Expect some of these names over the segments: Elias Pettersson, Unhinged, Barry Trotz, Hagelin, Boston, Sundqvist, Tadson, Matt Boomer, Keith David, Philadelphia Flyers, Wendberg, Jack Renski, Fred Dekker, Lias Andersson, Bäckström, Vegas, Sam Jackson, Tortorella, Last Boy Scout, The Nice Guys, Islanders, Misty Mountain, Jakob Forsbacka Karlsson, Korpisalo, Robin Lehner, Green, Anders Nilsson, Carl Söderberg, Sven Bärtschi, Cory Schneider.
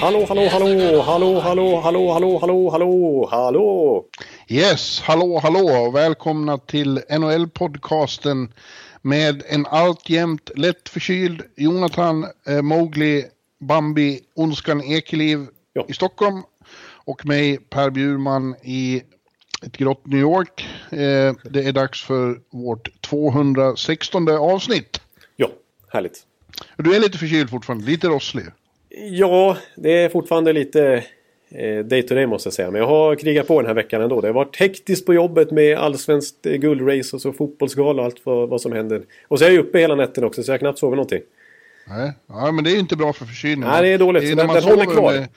Hallå! Yes, hallå! Välkomna till NHL-podcasten med en alltjämt lätt förkyld Jonathan Mowgli, Bambi, Onskan Ekeliv i Stockholm och mig, Per Bjurman, i ett grått New York. Det är dags för vårt 216:e avsnitt. Ja, härligt. Du är lite förkyld fortfarande, lite rosslig. Ja, det är fortfarande lite day to day måste jag säga. Men jag har krigat på den här veckan ändå. Det har varit hektiskt på jobbet med allsvenskt guldrace och så fotbollsgal och allt vad som händer. Och så är jag uppe hela natten också så jag knappt sover någonting. Nej, ja, men det är ju inte bra för förkylning. Nej, det är dåligt. Det är ju när man sover, kvar.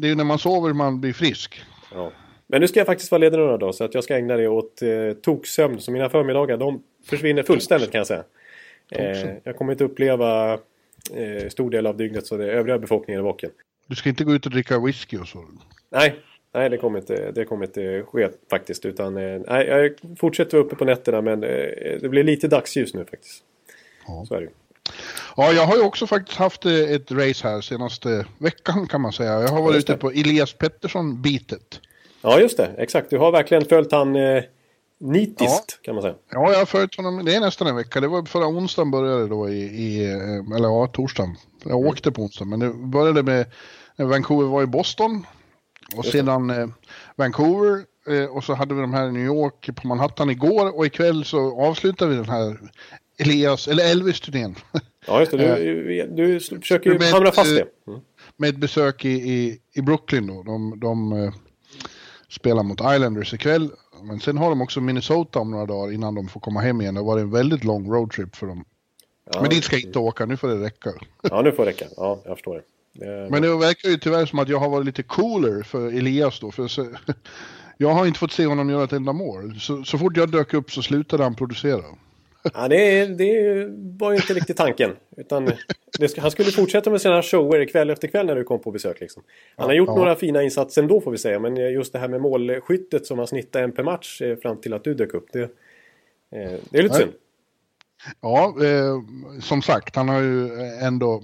Det är när man sover man blir frisk. Ja. Men nu ska jag faktiskt vara ledig några dagar så att jag ska ägna det åt toksömn. Så mina förmiddagar, de försvinner fullständigt kan jag säga. Jag kommer inte uppleva stor del av dygnet så det övriga befolkningen är vaken. Du ska inte gå ut och dricka whisky och så? Nej, det kommer inte ske faktiskt. Utan, nej, jag fortsätter vara uppe på nätterna men det blir lite dagsljus nu faktiskt. Ja. Så är det. Ja, jag har ju också faktiskt haft ett race här senaste veckan kan man säga. Jag har varit ute på Elias Pettersson-bitet. Ja, just det. Exakt. Du har verkligen följt han... nitiskt kan man säga. Ja, jag har följt honom. Det är nästan en vecka. Det var förra onsdagen började då eller ja, torsdagen. Jag åkte på onsdagen. Men det började med Vancouver var i Boston. Och sedan Vancouver. Och så hade vi de här i New York på Manhattan igår. Och ikväll så avslutar vi den här Elvis-turnén. Ja, just det. Du försöker ju hamra fast det. Med ett besök i Brooklyn då. De spelar mot Islanders ikväll. Men sen har de också Minnesota om några dagar innan de får komma hem igen. Det var en väldigt lång roadtrip för dem. Ja, men dit ska jag inte åka, nu får det räcka. Ja, nu får det räcka. Ja, jag förstår det. Men det verkar ju tyvärr som att jag har varit lite cooler för Elias då. För jag har inte fått se honom göra ett enda mål. Så fort jag dök upp så slutade han producera. Ja, det var ju inte riktigt tanken. Utan han skulle fortsätta med sina shower kväll efter kväll när du kom på besök. Liksom. Han har gjort några fina insatser ändå får vi säga. Men just det här med målskyttet som han snittade en per match fram till att du dök upp. Det är lite synd. Ja, som sagt. Han har ju ändå...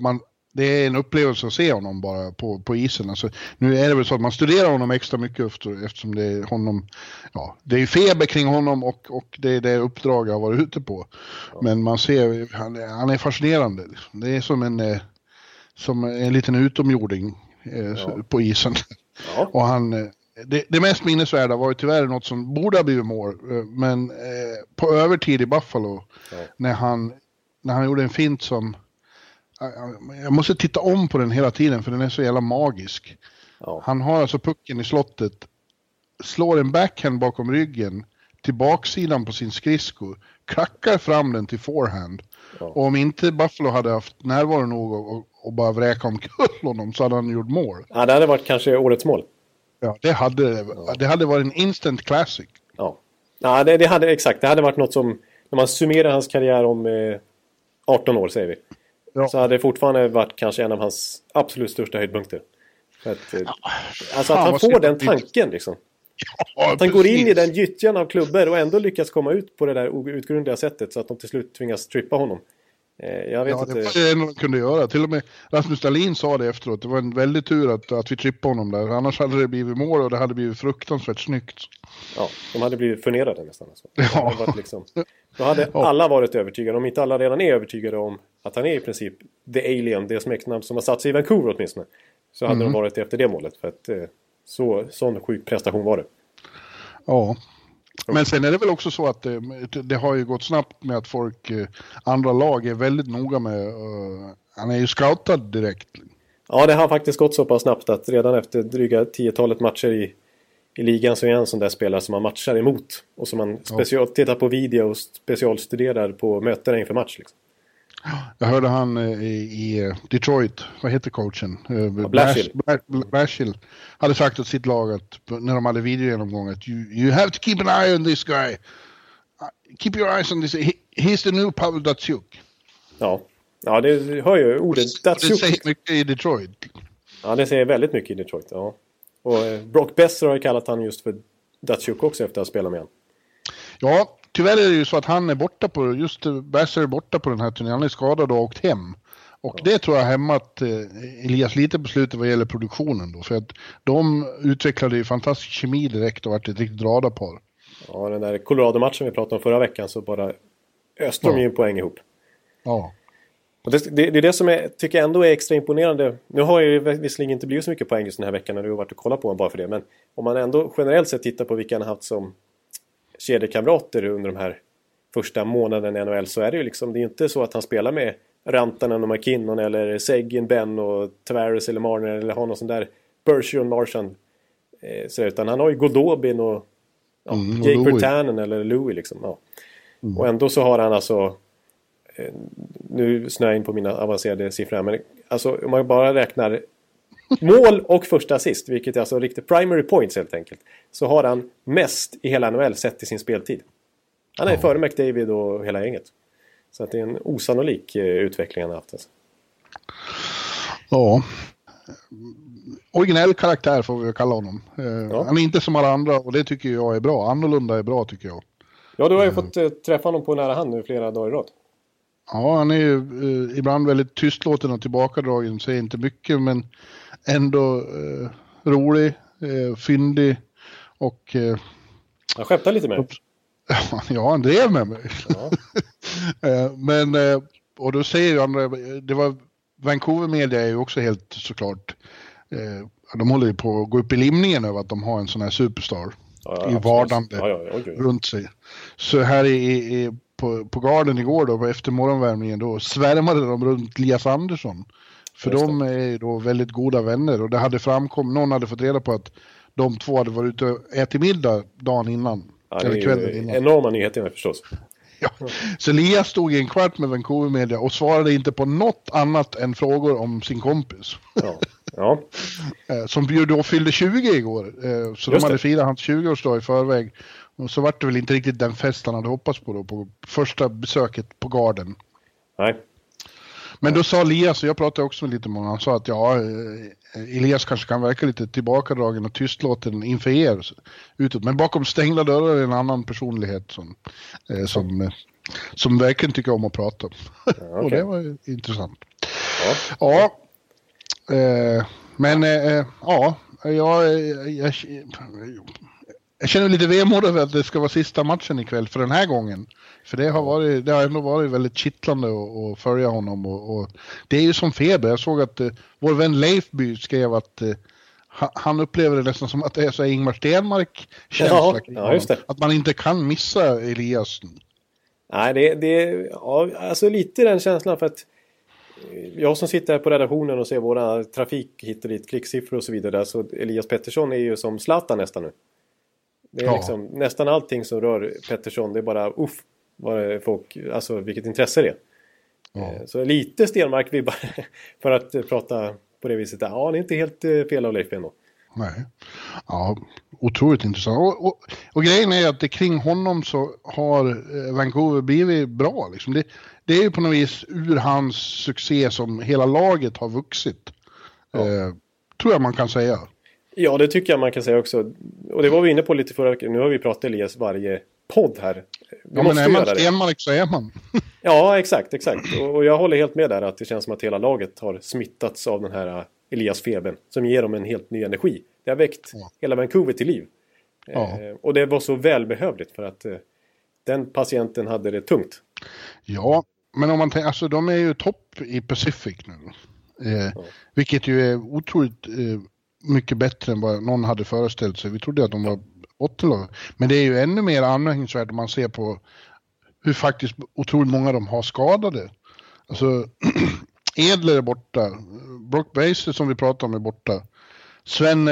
Det är en upplevelse att se honom bara på isen. Alltså, nu är det väl så att man studerar honom extra mycket eftersom det är honom... Ja, det är ju feber kring honom och det är det uppdrag jag har varit ute på. Ja. Men man ser... Han är fascinerande. Det är som en liten utomjording på isen. Ja. Och han... Det mest minnesvärda var ju tyvärr något som borde ha blivit mål. Men på övertid i Buffalo när han gjorde en fint som... Jag måste titta om på den hela tiden för den är så jävla magisk. Ja. Han har alltså pucken i slottet, slår en backhand bakom ryggen till baksidan på sin skridsko, klackar fram den till forehand. Ja. Och om inte Buffalo hade haft närvaro nog och bara vräka omkull honom så hade han gjort mål. Ja, det hade varit kanske årets mål. Ja, det hade varit en instant classic. Ja, ja det hade varit något som, när man summerar hans karriär om 18 år säger vi. Ja. Så hade det fortfarande varit kanske en av hans absolut största höjdpunkter. Alltså att han får den tanken liksom. Ja, att han går in i den gyttjan av klubbar och ändå lyckas komma ut på det där utgrundliga sättet så att de till slut tvingas trippa honom. Jag vet inte. Det var det någon kunde göra. Till och med Rasmus Stalin sa det efteråt. Det var en väldig tur att vi trippade honom där. Annars hade det blivit mål och det hade blivit fruktansvärt snyggt. Ja, de hade blivit förnedrade nästan. Alltså. Ja. Det hade liksom, då hade alla varit övertygade. Om inte alla redan är övertygade om att han är i princip The Alien, det smeknamn som har satt sig i Vancouver åtminstone. Så hade de varit efter det målet. För att sån sjuk prestation var det. Ja. Men sen är det väl också så att det har ju gått snabbt med att folk, andra lag är väldigt noga med, han är ju scoutad direkt. Ja, det har faktiskt gått så pass snabbt att redan efter dryga 10-talet matcher i ligan så är en sån där spelare som man matchar emot. Och som man speciellt tittar på video och specialstuderar på möten inför match. Liksom. Jag hörde han i Detroit, vad heter coachen? Bärtschi hade sagt åt sitt lag att, när de hade videogenomgång, att you have to keep an eye on this guy. Keep your eyes on this. He's the new Paul Datsyuk. Ja. Ja, det hör ju ordet Datsyuk. Det säger mycket i Detroit. Ja, det säger väldigt mycket i Detroit, ja. Och Brock Boeser har ju kallat han just för Datsyuk också efter att spela med han. Ja, tyvärr är det ju så att han är borta på, just Boeser är borta på den här turnén. Han är skadad och åkt hem. Och det tror jag hämmat Elias lite på slutet vad gäller produktionen då. För att de utvecklade ju fantastisk kemi direkt och varit ett riktigt radarpar. Ja, den där Colorado-matchen vi pratade om förra veckan så bara öste de ju poäng ihop. Ja. Och det är det som jag tycker ändå är extra imponerande. Nu har ju visserligen inte blivit så mycket poäng just den här veckan när du har varit och kollat på honom bara för det. Men om man ändå generellt sett tittar på vilka han har haft som kedjekamrater under de här första månaderna i NHL, så är det ju liksom, det är inte så att han spelar med Rantanen och McKinnon eller Seguin, Ben och Tavares eller Marner eller har någon sån där Bergeron, Marchand, utan han har ju Godobin och Jake Bertanen eller Louis liksom, ja. Mm. Och ändå så har han alltså, nu snöar jag in på mina avancerade siffror här, men alltså om man bara räknar mål och första assist, vilket är alltså riktigt primary points helt enkelt, så har han mest i hela NHL sett i sin speltid. Han är före McDavid och hela gänget. Så att det är en osannolik utveckling han har haft. Alltså. Ja. Originell karaktär får vi kalla honom. Han är inte som alla andra och det tycker jag är bra. Annorlunda är bra tycker jag. Ja, du har ju fått träffa honom på nära hand nu flera dagar i rad. Ja, han är ju ibland väldigt tystlåten och tillbakadragen, säger inte mycket men ändå rolig, fyndig och... Han skämtar lite med. Ja, han drev med mig. Ja. Men, och då säger ju andra, det var Vancouver Media är ju också helt såklart, de håller ju på att gå upp i limningen över att de har en sån här superstar i vardande runt sig. Så här är på Garden igår då, efter morgonvärmningen då, svärmade de runt Lias Andersson. För de är ju då väldigt goda vänner och det hade framkommit, någon hade fått reda på att de två hade varit ute och ätit middag dagen innan. Ja, det är ju enorma nyheter förstås. Ja. Så Lias stod i en kvart med Vancouver Media och svarade inte på något annat än frågor om sin kompis. Ja. Ja. Som bjöd då fyllde 20 igår. Så de hade firat hans 20-årsdag i förväg. Och så var det väl inte riktigt den festen han hade hoppats på då, på första besöket på Garden. Nej. Men då sa Elias, och jag pratade också med lite med honom, han sa att Elias kanske kan verka lite tillbakadragen och tystlåten inför er utåt. Men bakom stängda dörrar är en annan personlighet som verkligen tycker om att prata. Ja, okay. Och det var intressant. Ja. Men jag känner lite vemod över att det ska vara sista matchen ikväll för den här gången. För det har ändå varit väldigt kittlande att följa honom. Och det är ju som feber. Jag såg att vår vän Leifby skrev att han upplever det nästan som att det är så Ingmar Stenmark-känsla. Ja, just det. Att man inte kan missa Elias. Nej, alltså lite den känslan, för att jag som sitter här på redaktionen och ser våra trafik hit och dit, krigssiffror och så vidare, så Elias Pettersson är ju som Zlatan nästan nu. Det är liksom nästan allting som rör Pettersson, det är bara vad folk, alltså vilket intresse det är. Ja. Så lite Stenmark vi bara för att prata på det viset. Ja, det är inte helt fel av Leif ändå. Nej. Ja, otroligt intressant. Och grejen är att det kring honom så har Vancouver blivit bra liksom. Det är ju på något vis ur hans succé som hela laget har vuxit. Ja. Tror jag man kan säga. Ja, det tycker jag man kan säga också. Och det var vi inne på lite förra veckan. Nu har vi pratat Elias varje podd här. Ja, men är man Stenmark så är man. Ja, exakt. Och jag håller helt med där att det känns som att hela laget har smittats av den här Elias-febern som ger dem en helt ny energi. Det har väckt hela Vancouver till liv. Ja. Och det var så välbehövligt för att den patienten hade det tungt. Ja, men om man tänker, alltså de är ju topp i Pacific nu. Vilket ju är otroligt... mycket bättre än vad någon hade föreställt sig. Vi trodde att de var åttonlag. Men det är ju ännu mer anmärkningsvärt om man ser på hur faktiskt otroligt många de har skadade. Alltså Edler är borta. Brock Boeser som vi pratar om är borta. Sven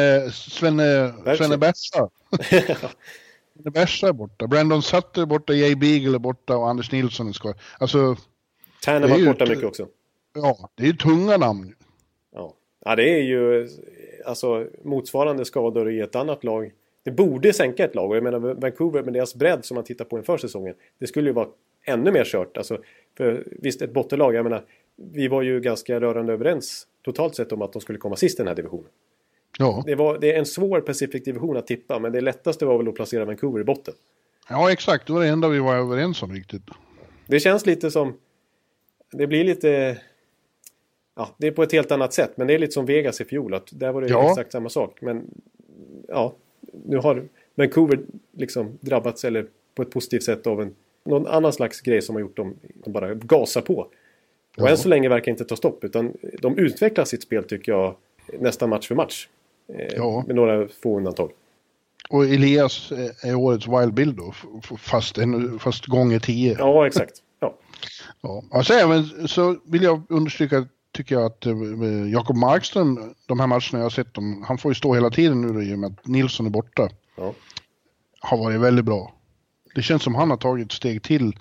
Bärtschi är borta. Brandon Sutter är borta. Jay Beagle är borta och Anders Nilsson är skadad. Alltså Tärna var borta mycket också. Ja, det är ju tunga namn. Ja. Ja, det är ju alltså motsvarande skador i ett annat lag. Det borde sänka ett lag, och jag menar Vancouver med deras bredd som man tittar på inför säsongen. Det skulle ju vara ännu mer kört. Alltså, för, visst, ett bottenlag, jag menar, vi var ju ganska rörande överens totalt sett om att de skulle komma sist i den här divisionen. Ja. Det är en svår Pacific division att tippa, men det lättaste var väl att placera Vancouver i botten. Ja, exakt. Det var det enda vi var överens om riktigt. Det känns lite som, det blir lite, ja, det är på ett helt annat sätt, men det är lite som Vegas i fjol, att där var det exakt samma sak, men ja, nu har Vancouver liksom drabbats, eller på ett positivt sätt, av någon annan slags grej som har gjort dem bara gasar på. Och än så länge verkar inte ta stopp, utan de utvecklar sitt spel, tycker jag, nästan match för match. Med några få undantag. Och Elias är årets wild bild då, fast gånger 10. Ja, exakt. Ja. Ja. Alltså, även så vill jag understryka, tycker jag, att Jakob Markström, de här matcherna jag har sett dem, han får ju stå hela tiden nu då, i och med att Nilsson är borta. Ja. Har varit väldigt bra. Det känns som han har tagit steg till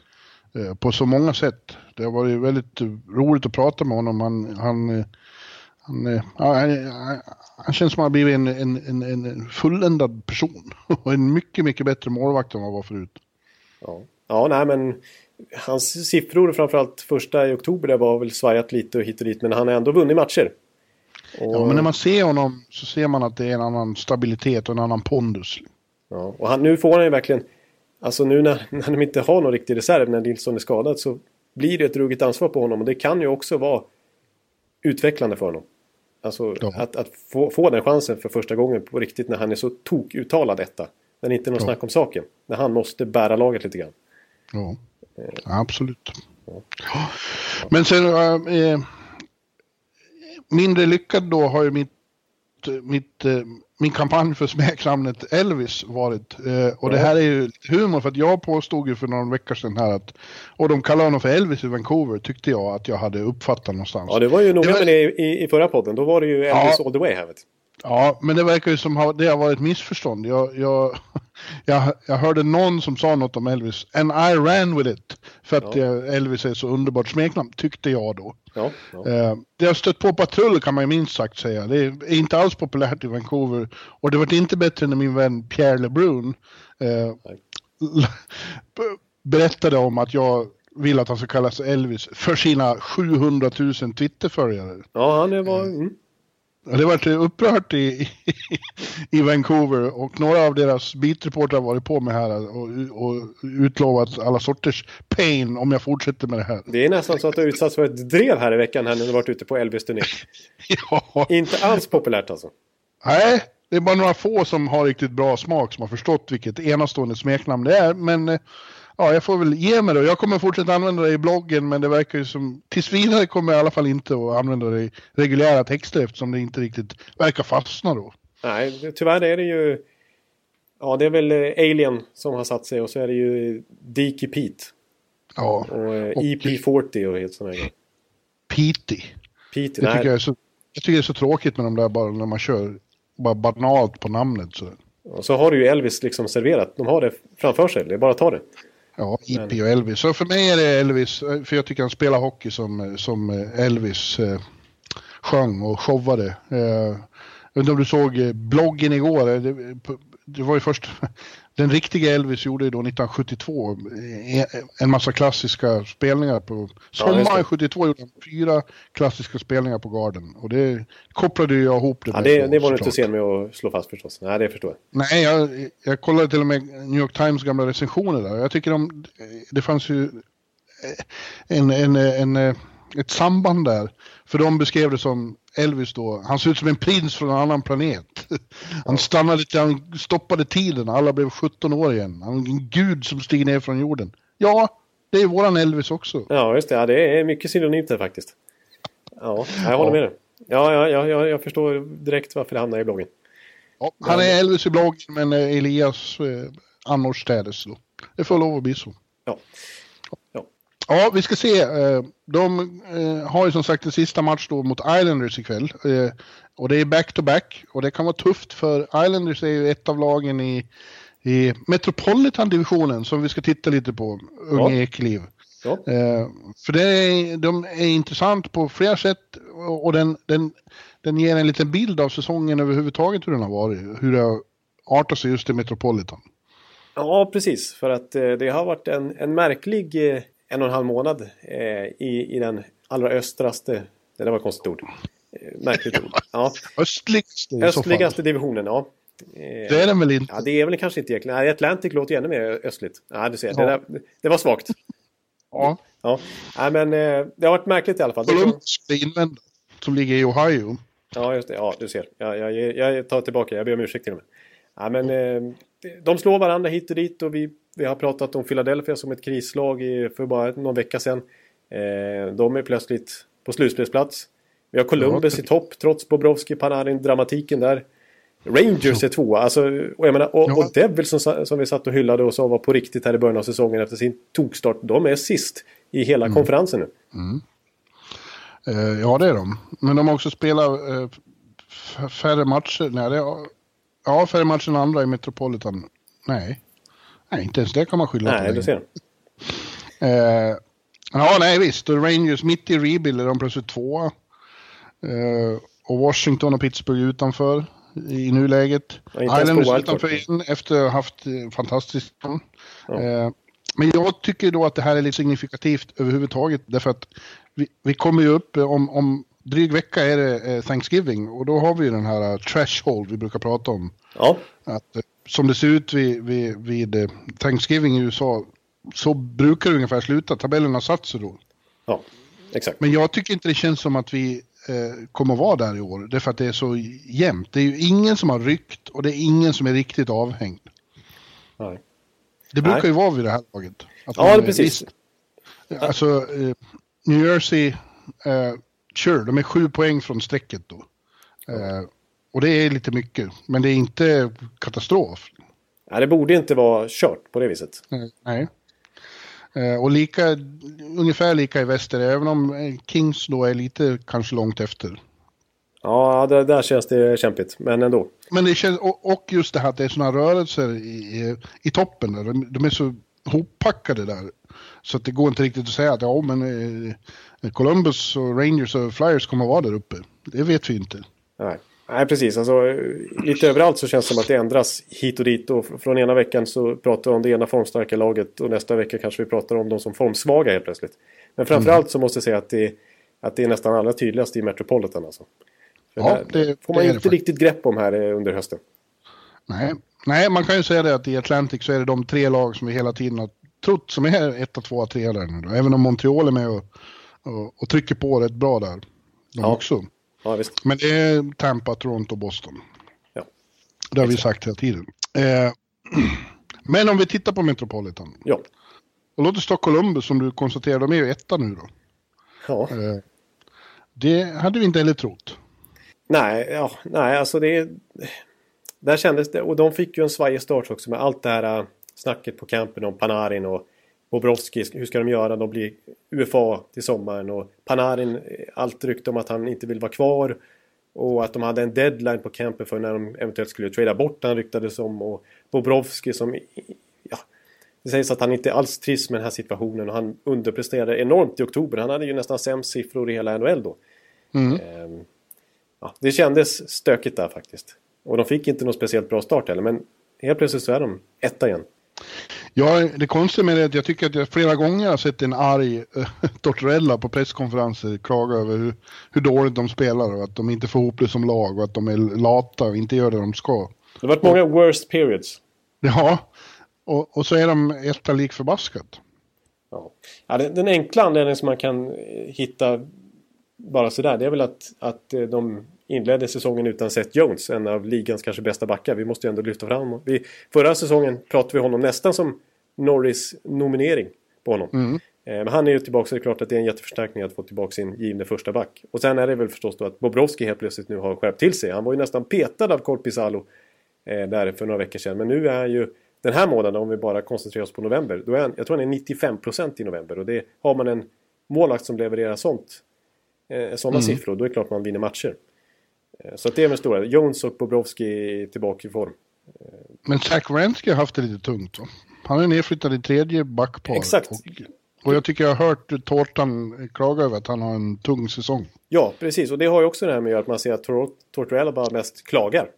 på så många sätt. Det har varit väldigt roligt att prata med honom. Han känns som att han blivit en fulländad person. Och en mycket, mycket bättre målvakt än vad han var förut. Ja, nej, men hans siffror, framförallt första i oktober, det var väl svajat lite och hit och dit. Men han har ändå vunnit matcher. Och ja, men när man ser honom så ser man att det är en annan stabilitet och en annan pondus. Ja, och nu får han ju verkligen... Alltså nu när de inte har någon riktig reserv, när Nilsson är skadad, så blir det ett ruggigt ansvar på honom. Och det kan ju också vara utvecklande för honom. Alltså att få den chansen för första gången på riktigt, när han är så tokuttalad detta. När det inte är någon snack om saken. När han måste bära laget lite grann. Ja, absolut. Ja. Men sen mindre lyckad då har ju min kampanj för smeknamnet Elvis varit. Och det här är ju humor, för att jag påstod ju för några veckor sedan här att, och de kallar honom för Elvis i Vancouver, tyckte jag att jag hade uppfattat någonstans. Ja, det var ju nog i förra podden. Då var det ju Elvis all the way här, vet. Ja, men det verkar ju som det har varit missförstånd. Jag hörde någon som sa något om Elvis. And I ran with it. För att Elvis är så underbart smeknamn, tyckte jag då. Ja. Det har stött på patrull, kan man ju minst sagt säga. Det är inte alls populärt i Vancouver. Och det var inte bättre när min vän Pierre LeBrun berättade om att jag vill att han ska kallas Elvis för sina 700 000 Twitter-följare. Ja, han var... Det var upprört i Vancouver, och några av deras beatreportrar har varit på mig här och utlovat alla sorters pain om jag fortsätter med det här. Det är nästan så att du har utsatts för ett drev här i veckan här när du varit ute på Elvis-turné. Inte alls populärt alltså. Nej, det är bara några få som har riktigt bra smak som har förstått vilket enastående smeknamn det är, men... Ja, jag får väl ge mig då. Jag kommer fortsätta använda det i bloggen, men det verkar ju som... Tills vidare kommer jag i alla fall inte att använda det i reguljära texter, eftersom det inte riktigt verkar fastna då. Nej, tyvärr är det ju... Ja, det är väl Alien som har satt sig, och så är det ju Deaky Pete. Ja. Och EP40 och helt sådana här. Petey, jag tycker det är så tråkigt med de där, bara när man kör bara banalt på namnet. Så har du ju Elvis liksom serverat. De har det framför sig, det är bara att ta det. Ja, IP och Elvis. Så för mig är det Elvis, för jag tycker han spelar hockey som Elvis sjöng och showade. Om du såg bloggen igår, det var ju först, den riktiga Elvis gjorde ju då 1972 en massa klassiska spelningar på sommaren 72, gjorde han 4 klassiska spelningar på Garden, och det kopplade jag ihop det med. Ja, det var du inte sen med att slå fast förstås. Nej, det förstår jag. Nej, jag kollade till och med New York Times gamla recensioner där. Jag tycker det fanns ju ett samband där, för de beskrev det som Elvis då, han såg ut som en prins från en annan planet. Han stannade lite, han stoppade tiden, alla blev 17 år igen. Han var en gud som steg ner från jorden. Ja, det är våran Elvis också. Ja, just det. Ja, det är mycket synonymt där faktiskt. Ja, jag håller med dig. Ja, jag förstår direkt varför det hamnar i bloggen. Ja, han är Elvis i bloggen, men Elias annorstädes då. Det får lov att bli så. Ja. Ja, vi ska se. De har ju som sagt en sista match då mot Islanders ikväll. Och det är back-to-back. Och det kan vara tufft, för Islanders är ju ett av lagen i Metropolitan-divisionen som vi ska titta lite på. Unge Ekeliv. Ja. För det är, de är intressant på flera sätt, och den ger en liten bild av säsongen överhuvudtaget, hur den har varit, hur det har artat sig just i Metropolitan. Ja, precis, för att det har varit en märklig 1,5 månad i den allra östraste, det var ett konstigt ord, märkligt ord. Ja. Östligaste divisionen, ja. Det är den väl inte? Ja, det är väl kanske inte egentligen. Nej, Atlantic låter ännu mer östligt. Ja, du ser, ja. Det var svagt. Ja. Ja. Nej, men det har varit märkligt i alla fall. Columbus som ligger i Ohio. Ja, just det. Ja, du ser. Jag tar tillbaka. Jag ber om ursäkt till dem. Ja, men de slår varandra hit och dit, och vi har pratat om Philadelphia som ett krislag för bara någon vecka sedan. De är plötsligt på slutspelsplats. Vi har Columbus i topp trots Bobrovski, Panarin, dramatiken där. Rangers är tvåa, alltså, och jag menar, och Devils som vi satt och hyllade och sa var på riktigt här i början av säsongen efter sin tokstart, de är sist i hela konferensen nu. Mm. Ja, det är de. Men de har också spelat färre matcher. Nej, ja, färre matcher än andra i Metropolitan. Nej, inte ens det kan man skylla på. Nej, det ser de. Ja, nej visst. Och Rangers mitt i rebuild är de plötsligt tvåa. Och Washington och Pittsburgh utanför i nuläget. Islanders utanför in efter haft fantastiskt. Ja. Men jag tycker då att det här är lite signifikativt överhuvudtaget, därför att vi kommer ju upp om dryg vecka är det Thanksgiving, och då har vi ju den här threshold vi brukar prata om. Ja. Att som det ser ut vid Thanksgiving i USA, så brukar det ungefär sluta. Tabellen har satt sig då. Ja, exakt. Men jag tycker inte det känns som att vi kommer att vara där i år, därför att det är så jämnt. Det är ju ingen som har ryckt, och det är ingen som är riktigt avhängd. Nej. Det brukar ju vara vid det här laget. Att ja, precis. Alltså, New Jersey, de är 7 poäng från strecket då. Och det är lite mycket, men det är inte katastrof. Nej, det borde inte vara kört på det viset. Nej. Och ungefär lika i väster, även om Kings då är lite kanske långt efter. Ja, det där känns det kämpigt, men ändå. Men det känns, och just det här att det är såna rörelser i toppen där. De är så hoppackade där, så att det går inte riktigt att säga att ja, men Columbus och Rangers och Flyers kommer att vara där uppe. Det vet vi inte. Nej, precis. Alltså, lite överallt så känns det som att det ändras hit och dit. Och från ena veckan så pratar vi om det ena formstarka laget, och nästa vecka kanske vi pratar om de som formsvaga helt plötsligt. Men framförallt så måste jag säga att det är nästan allra tydligast i Metropolitan. Alltså. Ja, det får man inte riktigt grepp om här under hösten. Nej, man kan ju säga det att i Atlantic så är det de 3 lag som vi hela tiden har trott som är 1, 2, 3 där nu då. Även om Montreal är med och trycker på rätt bra där. De också. Ja, visst. Men det är Tampa, Toronto och Boston. Ja. Det har vi sagt hela tiden. Men om vi tittar på Metropolitan. Ja. Och låt oss ta Columbus som du konstaterar, de är ju 1 nu då. Ja. Det hade vi inte heller trott. Nej, alltså det där kändes det, och de fick ju en svajig start också med allt det här snacket på campen om Panarin och Bobrovski, hur ska de göra? De blir UFA till sommaren, och Panarin, allt rykte om att han inte vill vara kvar, och att de hade en deadline på campen för när de eventuellt skulle trada bort han ryktades om, och Bobrovski som, ja, det sägs att han inte alls trivs med den här situationen, och han underpresterade enormt i oktober. Han hade ju nästan sämst siffror i hela NHL då. Ja, det kändes stökigt där faktiskt. Och de fick inte någon speciellt bra start heller, men helt plötsligt så är de 1 igen. Ja, det konstiga med det är att jag tycker att jag flera gånger har sett en arg Tortorella på presskonferenser klaga över hur dåligt de spelar, och att de inte får ihop det som lag, och att de är lata och inte gör det de ska. Det har varit många worst periods. Ja, och så är de 1 lik förbaskat. Ja, den enkla anledningen som man kan hitta bara sådär, det är väl att de inledde säsongen utan Seth Jones, en av ligans kanske bästa backar. Vi måste ju ändå lyfta fram. Förra säsongen pratade vi honom nästan som Norris nominering på honom. Men han är ju tillbaka, så det är klart att det är en jätteförstärkning att få tillbaka sin givne första back. Och sen är det väl förstås då att Bobrovski helt plötsligt nu har skärpt till sig. Han var ju nästan petad av Korpisalo där för några veckor sedan. Men nu är han ju den här månaden, om vi bara koncentrerar oss på november, då är han, jag tror han är 95% i november. Och det har man en målvakt som levererar sådana siffror, då är det klart man vinner matcher. Så det är med stora. Jones och Bobrovski tillbaka i form. Men Jack Renski har haft det lite tungt. Han är nedflyttad i 3:e backpar. Exakt. Och Och jag tycker jag har hört Tortan klaga över att han har en tung säsong. Ja, precis. Och det har ju också det här med att man ser att Tortorella bara mest klagar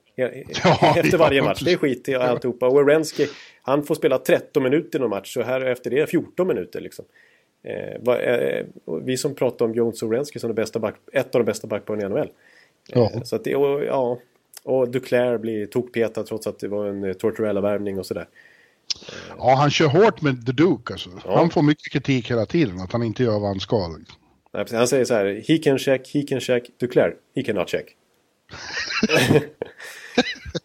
efter varje match. Det är skit i alltihopa. Och Renski, han får spela 13 minuter någon match. Så här efter det är 14 minuter liksom. Vi som pratar om Jones och Renski som ett av de bästa backparen i NHL. Så att det, och Duclair blir tokpetad trots att det var en Tortorella-värvning och sådär. Ja, han kör hårt med The Duke alltså. Ja. Han får mycket kritik hela tiden att han inte gör vad han ska. Nej, han säger så här: he can check, Duclair, he cannot check.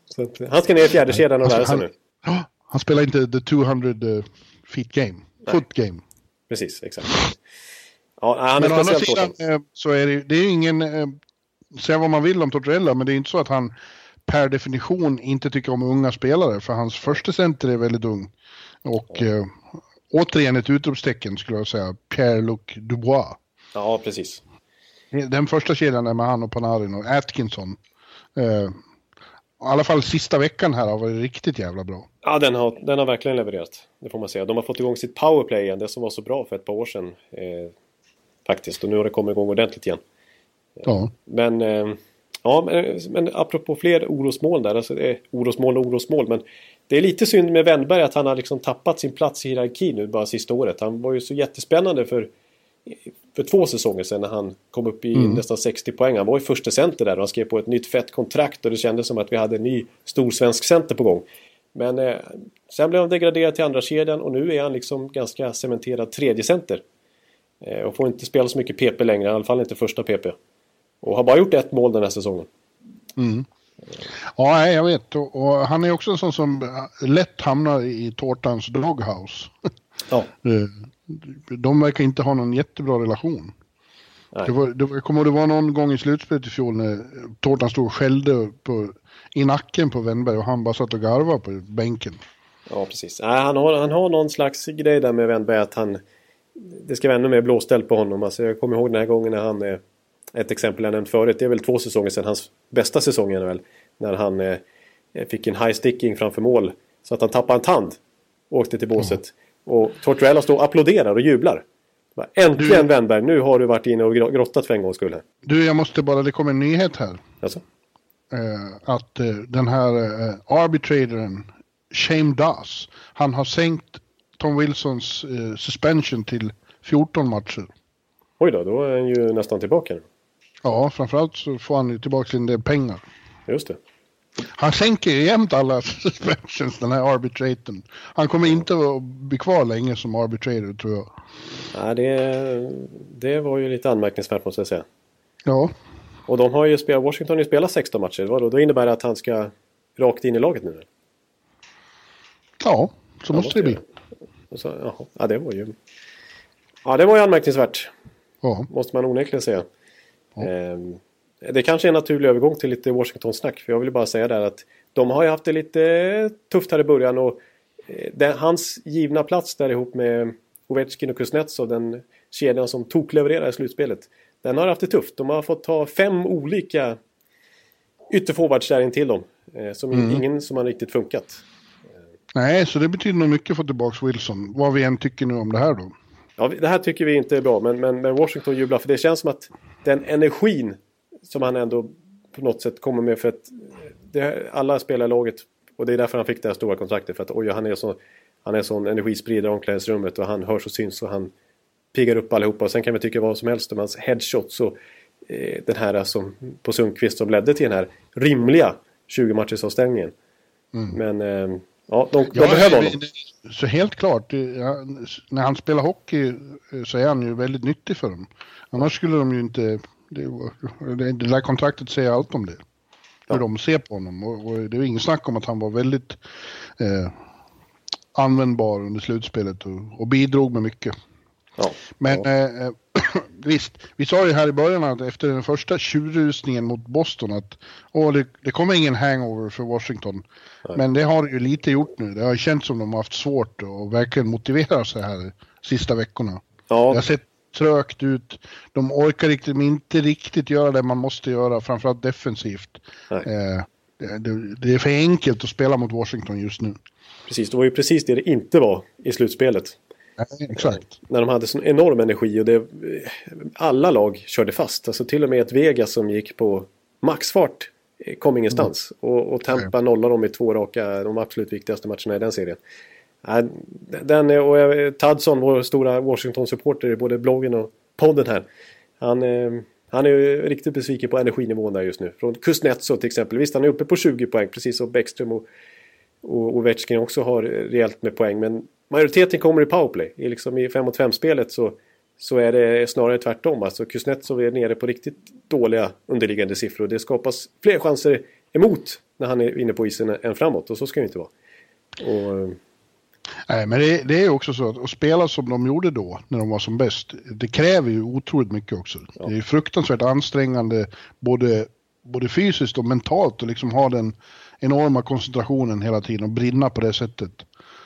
Så att, han ska ner i fjärde kedjan och lära sig nu. Han spelar inte the 200 feet game. Nej. Foot game. Precis, exakt. Ja, han men å andra sidan så är det är ingen säga vad man vill om Tortorella, men det är inte så att han per definition inte tycker om unga spelare, för hans första center är väldigt ung. Och återigen ett utropstecken skulle jag säga, Pierre-Luc Dubois. Ja, precis. Den första kedjan är med han och Panarin och Atkinson. I alla fall sista veckan här har varit riktigt jävla bra. Ja, den har verkligen levererat. Det får man säga. De har fått igång sitt powerplay igen, det som var så bra för ett par år sedan. Faktiskt, och nu har det kommit igång ordentligt igen. Ja. Men... Men apropå fler orosmål där, alltså det är orosmål, men det är lite synd med Wendberg att han har liksom tappat sin plats i hierarkin nu bara sista året. Han var ju så jättespännande för 2 säsonger sedan när han kom upp i nästan 60 poäng. Han var ju första center där och han skrev på ett nytt fett kontrakt och det kändes som att vi hade en ny stor svensk center på gång. Men sen blev han degraderad till andra kedjan och nu är han liksom ganska cementerad tredje center och får inte spela så mycket PP längre, i alla fall inte första PP. Och har bara gjort 1 mål den här säsongen. Mm. Ja, jag vet. Och han är också en sån som lätt hamnar i Tortans doghouse. Ja. De verkar inte ha någon jättebra relation. Det kommer det vara någon gång i slutspelet i fjol när Tortan stod och skällde i nacken på Wendberg och han bara satt och garvade på bänken. Ja, precis. Han har någon slags grej där med Wendberg att det ska vara ännu mer blåställ på honom. Alltså, jag kommer ihåg den här gången när han... Ett exempel jag nämnt förut, det är väl 2 säsonger sedan, hans bästa säsong är väl när han fick en high sticking framför mål så att han tappade en tand och åkte till båset. Och Tortorella står och applåderar och jublar. Äntligen Wendberg, nu har du varit inne och grottat för en gångs skull. Du, jag måste bara, det kommer en nyhet här. Alltså? Att den här arbitrateren Shane Doss, han har sänkt Tom Wilsons suspension till 14 matcher. Oj då är han ju nästan tillbaka nu. Ja, framförallt så får han ju tillbaka sin del pengar. Just det. Han sänker ju jämt alla suspensions, den här arbitraten. Han kommer inte att bli kvar länge som arbitrator, tror jag. Nej, det var ju lite anmärkningsvärt, måste jag säga. Ja. Och de har ju Washington har ju spelat 16 matcher. Då innebär det att han ska rakt in i laget nu? Ja, så måste det bli. Det var ju anmärkningsvärt. Ja. Måste man onekligen säga. Ja. Det kanske är en naturlig övergång till lite Washington-snack. För jag vill bara säga där att de har ju haft det lite tufft här i början. Och hans givna plats där ihop med Ovechkin och Kuznetsov, den kedjan som toklevererar i slutspelet. Den har haft det tufft. De har fått ta 5 olika ytterforwards där in till dem. Som ingen som har riktigt funkat. Nej, så det betyder nog mycket för tillbaka Wilson. Vad vi än tycker nu om det här då. Ja, det här tycker vi inte är bra, men Washington jublar, för det känns som att den energin som han ändå på något sätt kommer med, för att alla spelar i laget, och det är därför han fick det här stora kontraktet, för att han är sån energispridare i omklädningsrummet och han hörs och syns och han piggar upp allihopa, och sen kan vi tycka vad som helst om hans headshots och den här som på Sundqvist som ledde till den här rimliga 20 matchers avstängningen. Men de behöver honom. Så helt klart, när han spelar hockey så är han ju väldigt nyttig för dem. Annars skulle de ju inte... Det där kontraktet säger allt om det. Hur de ser på honom. Och det är ingen snack om att han var väldigt användbar under slutspelet och bidrog med mycket. Ja. Men visst, vi sa ju här i början att efter den första tjurrusningen mot Boston att det kommer ingen hangover för Washington. Nej. Men det har ju lite gjort nu. Det har ju känts som de har haft svårt att verkligen motivera sig här sista veckorna. Ja. Det har sett trögt ut. De orkar inte riktigt göra det man måste göra, framförallt defensivt. Det är för enkelt att spela mot Washington just nu. Precis, det var ju precis det inte var i slutspelet. Exakt. När de hade sån enorm energi och det, alla lag körde fast. Alltså till och med ett Vegas som gick på maxfart kom ingenstans. Och Tampa nollade dem i 2 raka, de absolut viktigaste matcherna i den serien. Den, och Tadson, vår stora Washington-supporter i både bloggen och podden här, han är ju riktigt besviken på energinivån där just nu. Från Kuznetsov till exempel, visst han är uppe på 20 poäng, precis som Bäckström och Ovechkin också har rejält med poäng, men majoriteten kommer i powerplay. Liksom i 5 mot 5-spelet så är det snarare tvärtom. Alltså Kuznetsov är nere på riktigt dåliga underliggande siffror. Det skapas fler chanser emot när han är inne på isen än framåt, och så ska det inte vara. Och... Nej, men det är också så att spela som de gjorde då när de var som bäst, det kräver ju otroligt mycket också. Ja. Det är fruktansvärt ansträngande både fysiskt och mentalt att liksom ha den enorma koncentrationen hela tiden och brinna på det sättet.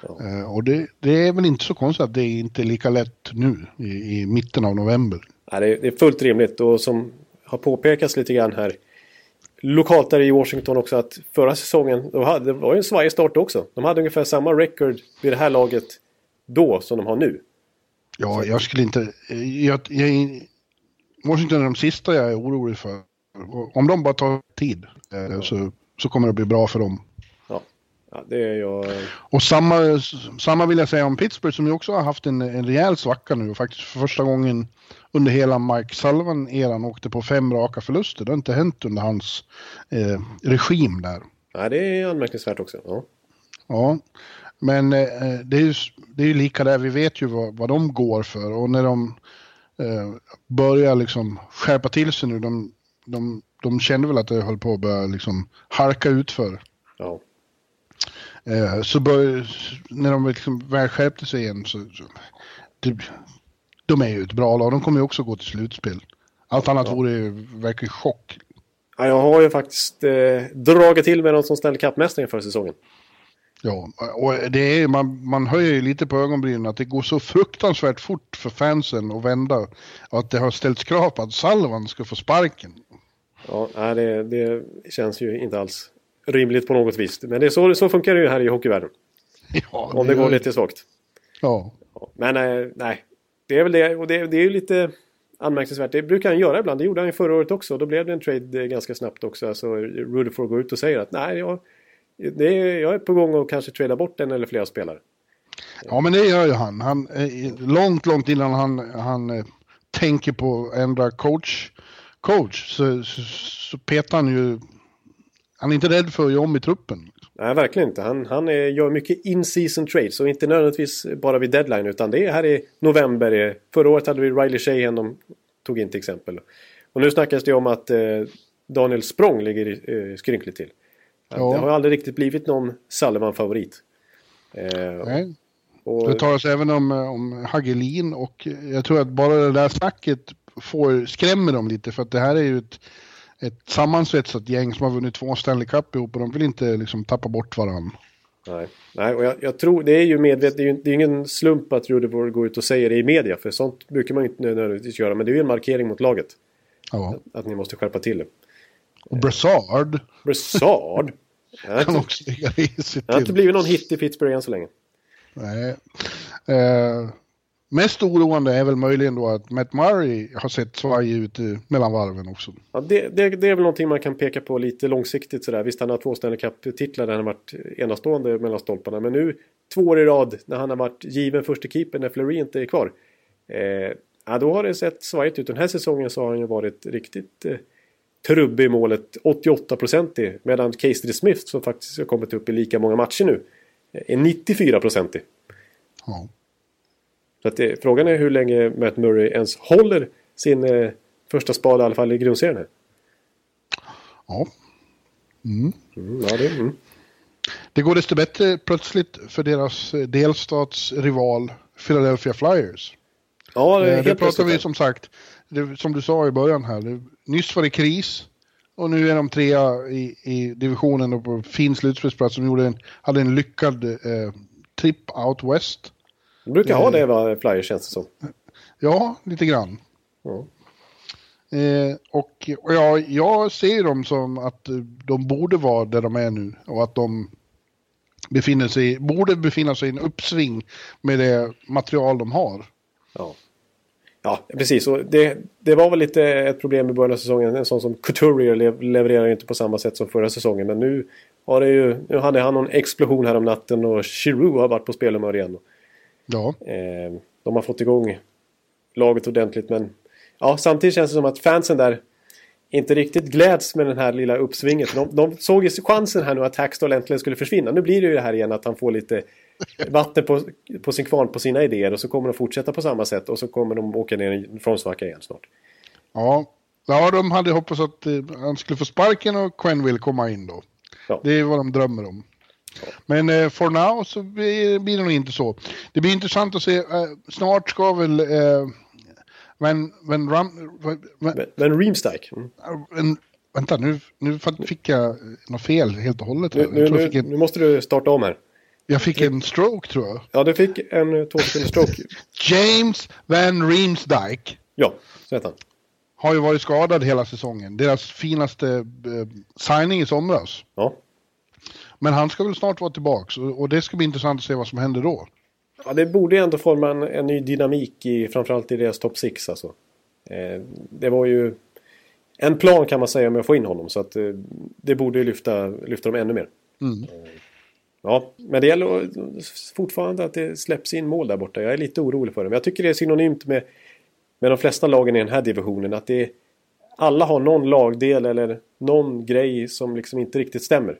Ja. Och det är väl inte så konstigt att det inte är lika lätt nu i mitten av november. Ja, det är fullt rimligt, och som har påpekats lite grann här lokalt där i Washington också, att förra säsongen, det var ju en svajig start också. De hade ungefär samma record vid det här laget då som de har nu. Ja, jag skulle inte... Washington är de sista jag är orolig för. Om de bara tar tid så kommer det bli bra för dem. Ja, det är jag... Och samma vill jag säga om Pittsburgh, som ju också har haft en rejäl svacka nu. Faktiskt för första gången under hela Mike Sullivan-eran åkte på 5 raka förluster. Det har inte hänt under hans regim där. Ja, det är anmärkningsvärt också. Ja. Men det är ju lika där. Vi vet ju vad de går för. Och när de börjar liksom skärpa till sig nu, de kände väl att det höll på att börja liksom harka ut för. Ja. Så när de liksom väl skärpte sig igen så de är ju ett bra lag. De kommer ju också gå till slutspel. Allt annat vore ju verkligen chock. Ja, jag har ju faktiskt dragit till med någon som ställde kappmästringen för säsongen. Ja, och det är, man höjer ju lite på ögonbrynen att det går så fruktansvärt fort för fansen att vända, att det har ställts krav på att Salvan ska få sparken. Ja, nej, det känns ju inte alls rimligt på något vis. Men det är så funkar det ju här i hockeyvärlden. Ja, om det går lite svagt. Ja. Men nej. Det är väl det. Och det är ju lite anmärkningsvärt. Det brukar han göra ibland. Det gjorde han ju förra året också. Då blev det en trade ganska snabbt också. Alltså Rudolf går ut och säger att nej, jag är på gång att kanske trada bort en eller flera spelare. Ja, men det gör ju han. Han långt, långt innan han tänker på att ändra coach så petar han ju. Han är inte rädd för att göra om i truppen. Nej, verkligen inte. Han gör mycket in-season trades. Och inte nödvändigtvis bara vid deadline, utan det är här i november. Förra året hade vi Riley Sheehan, de tog in till exempel. Och nu snackas det om att Daniel Språng ligger skrynkligt till. Ja. Det har aldrig riktigt blivit någon Sullivan-favorit. Nej. Och... Det talas även om Hagelin. Och jag tror att bara det där snacket skrämmer dem lite. För att det här är ju ett sammansvetsat gäng som har vunnit 2 Stanley Cup ihop, och de vill inte liksom tappa bort varandra. Nej, och jag tror det är ju medvetet, det är ingen slump att Rudolf går ut och säger det i media, för sånt brukar man inte nödvändigtvis göra, men det är ju en markering mot laget. Ja. Att ni måste skärpa till. Och Brassard? Han också ligga i sitt. Det har inte blivit någon hit i Pittsburgh än så länge. Nej. Mest oroande är väl möjligen då att Matt Murray har sett svag ut mellan varven också. Ja, det är väl någonting man kan peka på lite långsiktigt sådär. Visst, han har 2 Stanley Cup-titlar där han har varit enastående mellan stolparna. Men nu 2 år i rad när han har varit given första keeper när Fleury inte är kvar. Då har det sett svagt ut. Den här säsongen så har han ju varit riktigt trubbig i målet. 88%. Medan Casey Smith, som faktiskt har kommit upp i lika många matcher nu, är 94%. Ja. Så att frågan är hur länge Matt Murray ens håller sin första spad, i alla fall i grundserien här. Ja. Det går desto bättre plötsligt för deras delstatsrival Philadelphia Flyers. Ja, det pratar vi som sagt. Som du sa i början här. Nyss var det kris. Och nu är de 3:a i divisionen och på fin slutspelsplats, som hade en lyckad trip out west. De brukar ha det, va, Flyers, känns det som. Ja, lite grann. Ja. Jag ser dem som att de borde vara där de är nu. Och att de borde befinna sig i en uppsving med det material de har. Ja. Ja, precis. Och det var väl lite ett problem i början av säsongen. En sån som Couturier levererar ju inte på samma sätt som förra säsongen. Men nu har det ju, nu hade han någon explosion här om natten och Giroux har varit på spelhumör igen. Ja. De har fått igång laget ordentligt. Men ja, samtidigt känns det som att fansen där inte riktigt gläds med den här lilla uppsvinget. De såg ju chansen här nu att Hackstall äntligen skulle försvinna. Nu blir det ju det här igen att han får lite vatten på sin kvarn på sina idéer och så kommer de fortsätta på samma sätt och så kommer de åka ner från svacka igen snart. Ja, de hade hoppats att han skulle få sparken och Quenneville komma in då. Ja. Det är vad de drömmer om. Ja. Men for now så blir det nog inte så. Det blir intressant att se. Snart ska väl... Men Riemsdyk. Vänta, nu fick jag något fel helt och hållet. Nu måste du starta om här. Jag fick en stroke, tror jag. Ja, du fick en stroke. James van Riemsdyk. Ja, så heter han. Har ju varit skadad hela säsongen. Deras finaste signing i somras. Ja. Men han ska väl snart vara tillbaka. Och det ska bli intressant att se vad som händer då. Ja, det borde ju ändå forma en ny dynamik i, framförallt i deras topp 6 alltså. Det var ju en plan kan man säga om jag får in honom, så att det borde ju lyfta dem ännu mer. Ja, men det gäller fortfarande att det släpps in mål där borta. Jag är lite orolig för dem. Jag tycker det är synonymt med de flesta lagen i den här divisionen, att det alla har någon lagdel eller någon grej som liksom inte riktigt stämmer.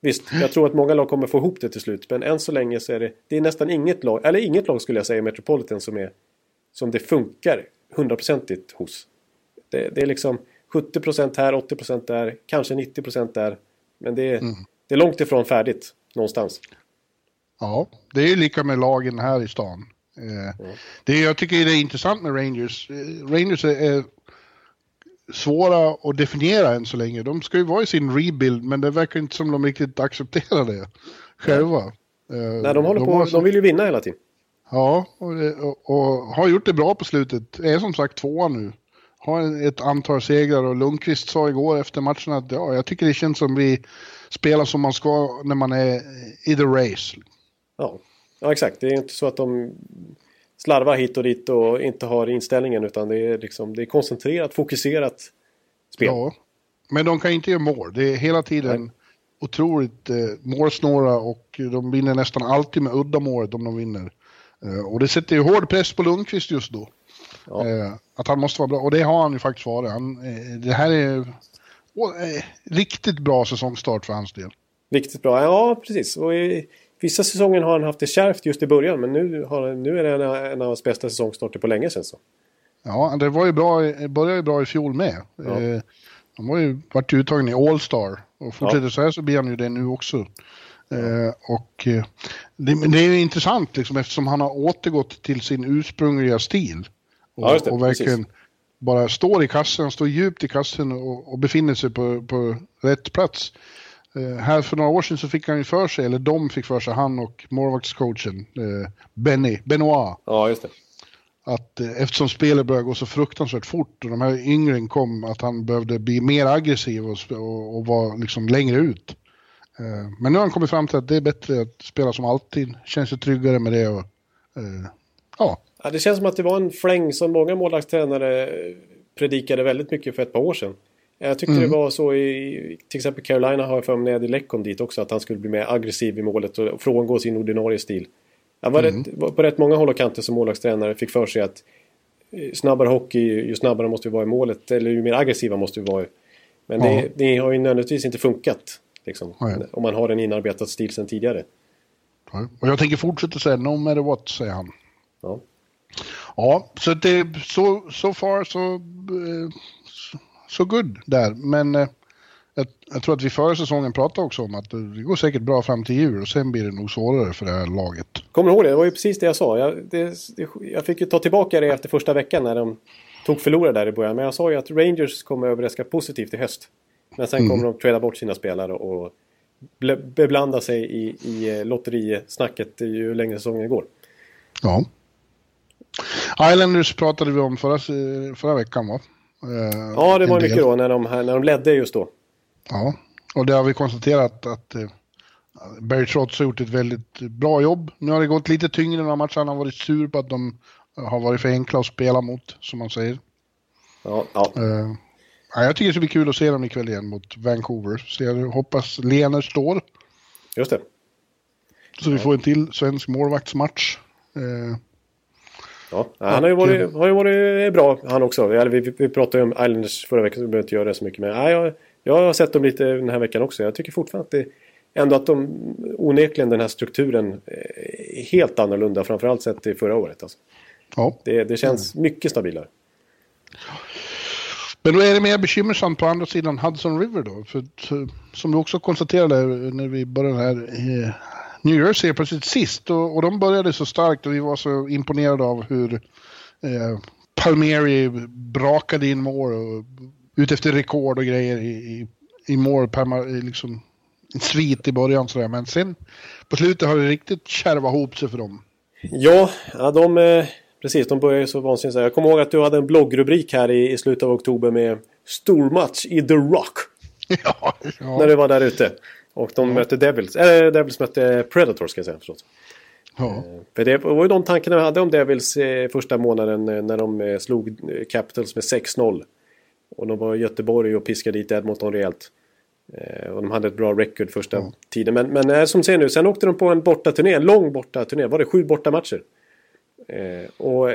Visst, jag tror att många lag kommer få ihop det till slut. Men än så länge så är det är nästan inget lag skulle jag säga i Metropolitan som det funkar 100% hos. Det är liksom 70% här, 80% där, kanske 90% där. Men det är långt ifrån färdigt någonstans. Ja, det är ju lika med lagen här i stan. Jag tycker det är intressant med Rangers. Rangers är svåra att definiera än så länge. De ska ju vara i sin rebuild, men det verkar inte som de riktigt accepterar det själva. Nej, de vill ju vinna hela tiden. Ja, och har gjort det bra på slutet. Är som sagt 2 nu. Har ett antal segrar, och Lundqvist sa igår efter matchen att jag tycker det känns som vi spelar som man ska när man är i the race. Ja, exakt. Det är inte så att de slarva hit och dit och inte har inställningen, utan det är liksom, det är koncentrerat, fokuserat spel. Ja, men de kan inte göra mål. Det är hela tiden otroligt målsnåra, och de vinner nästan alltid med udda målet om de vinner. Och det sätter ju hård press på Lundqvist just då. Ja. Att han måste vara bra, och det har han ju faktiskt varit. Det här är riktigt bra säsongstart för hans del. Riktigt bra, ja precis. Och vissa säsonger har han haft det kärvt just i början, men nu är det en av hans bästa säsongstarter på länge sedan. Så. Ja, det var ju började ju bra i fjol med. Ja. Han har ju varit uttagen i All-Star, och fortsätter så här så blir han ju det nu också. Ja. Och det är ju intressant liksom, eftersom han har återgått till sin ursprungliga stil. Och verkligen bara står djupt i kassen och befinner sig på rätt plats. Här för några år sedan så fick han ju för sig, eller de fick för sig, han och målvaktscoachen Benoit. Ja, just det. Att eftersom spelet började gå så fruktansvärt fort och de här yngren kom, att han behövde bli mer aggressiv och vara liksom längre ut. Men nu har han kommit fram till att det är bättre att spela som alltid. Känns ju tryggare med det. Och, ja, det känns som att det var en fläng som många målvaktstränare predikade väldigt mycket för ett par år sedan. Jag tyckte det var så i till exempel Carolina, har jag för mig när jag kom dit också, att han skulle bli mer aggressiv i målet och frångå sin ordinarie stil. Han var på rätt många håll och kanter som målvaktstränare fick för sig att snabbare hockey, ju snabbare måste vi vara i målet, eller ju mer aggressiva måste vi vara. Men det har ju nödvändigtvis inte funkat liksom, om man har en inarbetad stil sedan tidigare. Ja. Och jag tänker fortsätta säga no matter what, säger han. Ja. Ja, så det so far så good där, men jag tror att vi förra säsongen pratade också om att det går säkert bra fram till jul och sen blir det nog svårare för det här laget. Kommer du ihåg det? Det var ju precis det jag sa. Jag fick ju ta tillbaka det efter första veckan när de tog förlorare där i början, men jag sa ju att Rangers kommer överraska positivt i höst, men sen kommer de trada bort sina spelare och beblanda sig i lotterisnacket ju längre säsongen går. Ja. Islanders pratade vi om förra veckan, va? Ja, det var mycket då när de ledde just då. Ja, och det har vi konstaterat att Barry Trotz har gjort ett väldigt bra jobb. Nu har det gått lite tyngre den här matchen. Han har varit sur på att de har varit för enkla att spela mot, som man säger. Ja. Jag tycker det ska bli kul att se dem ikväll igen mot Vancouver. Så jag hoppas Lener står. Just det. Så vi får en till svensk målvaktsmatch. Han har ju varit bra han också. Vi pratade ju om Islanders förra veckan, så vi behöver inte göra det så mycket. Men jag har sett dem lite den här veckan också. Jag tycker fortfarande att de onekligen den här strukturen är helt annorlunda, framförallt sett i förra året. Alltså. Ja. Det känns mycket stabilare. Men då är det mer bekymmersamt på andra sidan Hudson River då. För som du också konstaterade när vi började här, New Jersey är precis sist och de började så starkt och vi var så imponerade av hur Palmieri brakade in mål och ut efter rekord och grejer i mål per liksom en svit i början sådär. Men sen på slutet har det riktigt kärvat ihop sig för dem. Ja de precis, de börjar ju så vansinnigt. Jag kommer ihåg att du hade en bloggrubrik här i slutet av oktober med stormatch i The Rock. Ja. När du var där ute. Och de mötte Devils. Devils mötte Predator, ska jag säga. Förstås. Ja. För det var ju de tankarna jag hade om Devils första månaden när de slog Capitals med 6-0. Och de var i Göteborg och piskade dit Edmonton rejält. Och de hade ett bra record första tiden. Men som ser nu, sen åkte de på en bortaturné, en lång bortaturné. Var det 7 bortamatcher? Och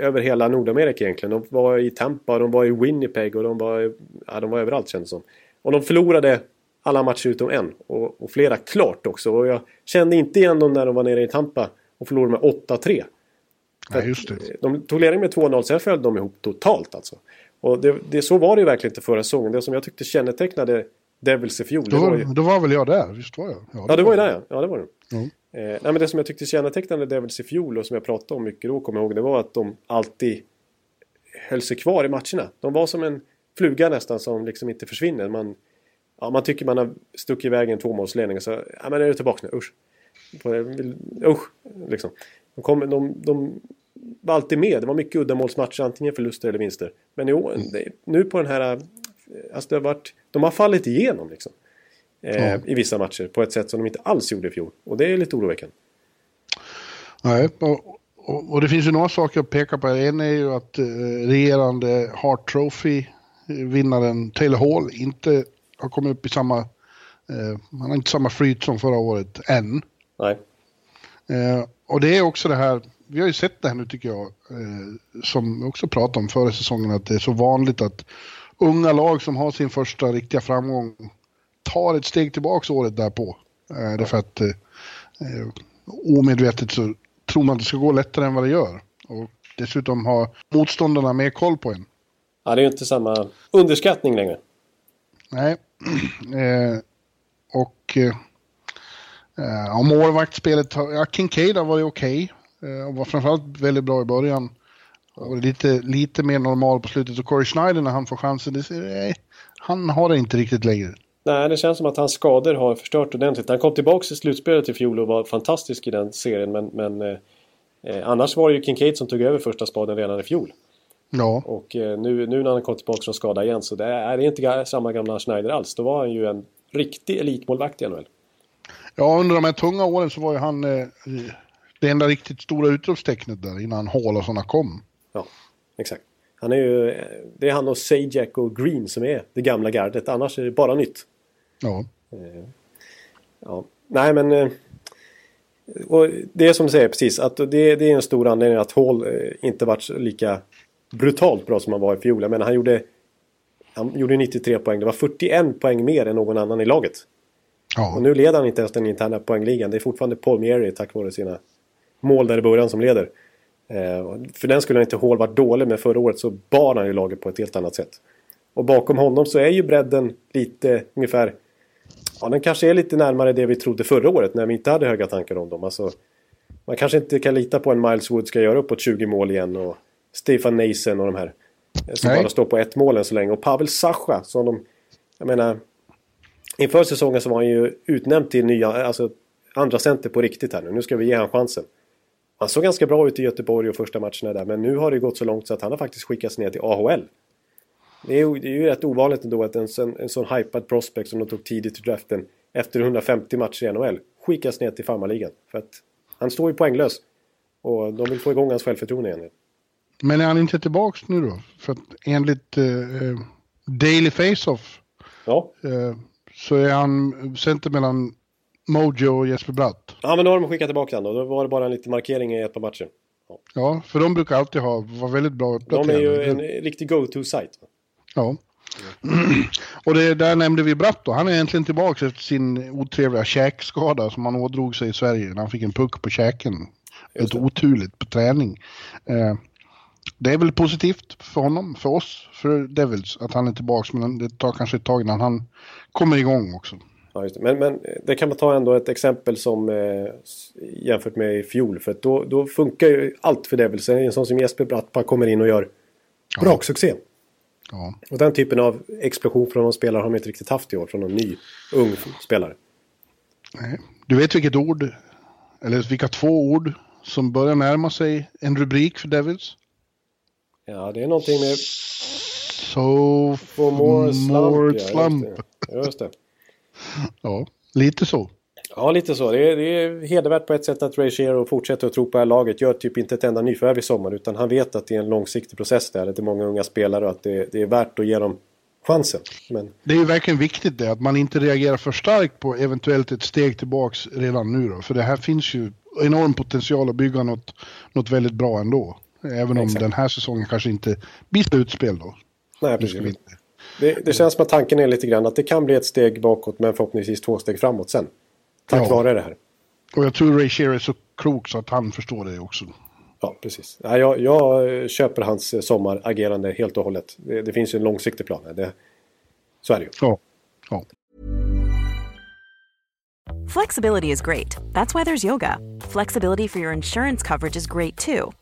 över hela Nordamerika egentligen. De var i Tampa, de var i Winnipeg och de var överallt, kändes som. Och de förlorade alla matcher utom en och flera klart också. Och jag kände inte igen dem när de var nere i Tampa och förlorade med 8-3. Ja, just det. De tog ledning med 2-0, sen följde de ihop totalt alltså. Och så var det ju verkligen inte förra säsongen. Det som jag tyckte kännetecknade Devils i fjol. Då var väl jag där, visst var jag? Ja, det var ju där jag. Ja, det var det. Mm. Nej, men det som jag tyckte kännetecknade Devils i fjol och som jag pratade om mycket då, kommer jag ihåg, det var att de alltid höll sig kvar i matcherna. De var som en fluga nästan som liksom inte försvinner. Man tycker man har stuckit iväg en tvåmålsledning och så men är det tillbaka nu, usch. Liksom. De var alltid med. Det var mycket uddamålsmatcher, antingen förluster eller vinster. Men nu på den här, alltså det har varit, de har fallit igenom liksom. I vissa matcher på ett sätt som de inte alls gjorde i fjol. Och det är lite oroväckande. Nej, och det finns ju några saker att peka på. En är ju att regerande Hart Trophy-vinnaren Taylor Hall inte har kommit upp i samma han har inte samma flyt som förra året än. Nej. Och det är också det här, vi har ju sett det här nu tycker jag, som vi också pratade om förra säsongen, att det är så vanligt att unga lag som har sin första riktiga framgång tar ett steg tillbaka året därpå. Därför att omedvetet så tror man att det ska gå lättare än vad det gör. Och dessutom har motståndarna mer koll på en. Ja, det är ju inte samma underskattning längre. Nej. Och målvaktsspelet Kinkaid har varit okej. Och var framförallt väldigt bra i början. Och lite mer normal på slutet. Och Cory Schneider, när han får chansen, han har det inte riktigt längre. Nej, det känns som att hans skador har förstört ordentligt. Han kom tillbaka i slutspelet i fjol och var fantastisk i den serien. Men annars var det ju Kinkaid som tog över första spaden redan i fjol. Ja. Och nu när han kom tillbaka från skada igen, så det är inte samma gamla Schneider alls. Då var han ju en riktig elitmålvakt igen väl. Ja, under de här tunga åren så var ju han det enda riktigt stora utropstecknet där innan Hall och sådana kom. Ja, exakt. Han är ju, det är han och Sajak och Green som är det gamla gardet. Annars är det bara nytt. Ja. Ja. Nej, men och det är som du säger precis, att det är en stor anledning att Hall inte varit lika brutalt bra som han var i fjol. Men han gjorde 93 poäng. Det var 41 poäng mer än någon annan i laget. Ja. Och nu leder han inte ens den interna poängligan. Det är fortfarande Paul Murray tack vare sina mål där i början som leder. För den skulle han inte Hall varit dålig, men förra året så bar han ju laget på ett helt annat sätt. Och bakom honom så är ju bredden lite ungefär, ja, den kanske är lite närmare det vi trodde förra året när vi inte hade höga tankar om dem. Alltså, man kanske inte kan lita på en Miles Wood ska göra uppåt 20 mål igen och Stefan Nason och de här som bara står på ett mål än så länge. Och Pavel Sacha som jag menar, inför säsongen så var han ju utnämnd till nya, alltså andra center på riktigt här nu. Nu ska vi ge han chansen. Han såg ganska bra ut i Göteborg och första matcherna där. Men nu har det gått så långt så att han har faktiskt skickats ner till AHL. Det är ju rätt ovanligt ändå att en sån hypad prospect som de tog tidigt i draften efter 150 matcher i NHL skickas ner till farmarligan. För att han står ju poänglös. Och de vill få igång hans självförtroende igen. Men är han inte tillbaka nu då? För att enligt Daily Faceoff så är han center mellan Mojo och Jesper Bratt. Ja, men då har de skickat tillbaka han då. Då var det bara en liten markering i ett par matcher. Ja, ja, för de brukar alltid ha, var väldigt bra. De är ju en riktig go-to-site. Ja. Och det, där nämnde vi Bratt då. Han är egentligen tillbaka efter sin otrevliga käkskada som han ådrog sig i Sverige när han fick en puck på käken. Ett oturligt på träning. Det är väl positivt för honom, för oss, för Devils att han är tillbaka, men det tar kanske ett tag innan han kommer igång också. Ja, just det. Men det kan man ta ändå ett exempel som jämfört med i fjol, för att då funkar ju allt för Devils. En sån som Jesper Brattman kommer in och gör bra succé. Ja. Och den typen av explosion från de spelare har man inte riktigt haft i år, från någon ny ung spelare. Du vet vilket ord, eller vilka två ord som börjar närma sig en rubrik för Devils? Ja, det är någonting med sophomore slump. Just det. Ja, lite så. Ja, lite så. Det är hedervärt på ett sätt att Ray Shero fortsätter att tro på det här laget. Gör typ inte ett enda nyförvärv i sommar, utan han vet att det är en långsiktig process där. Det är många unga spelare och att det är värt att ge dem chansen. Men det är ju verkligen viktigt det, att man inte reagerar för starkt på eventuellt ett steg tillbaks redan nu då. För det här finns ju enorm potential att bygga något väldigt bra ändå. Även om den här säsongen kanske inte blir slutspel då. Nej, precis. Det känns som att tanken är lite grann att det kan bli ett steg bakåt, men förhoppningsvis två steg framåt sen. Tack vare det här. Och jag tror Ray Shearer är så klok så att han förstår det också. Ja, precis. Jag köper hans sommaragerande helt och hållet. Det finns ju en långsiktig plan. Så är det ju. Ja, ja. Flexibility is great. That's why there's yoga. Flexibility for your insurance coverage is great too.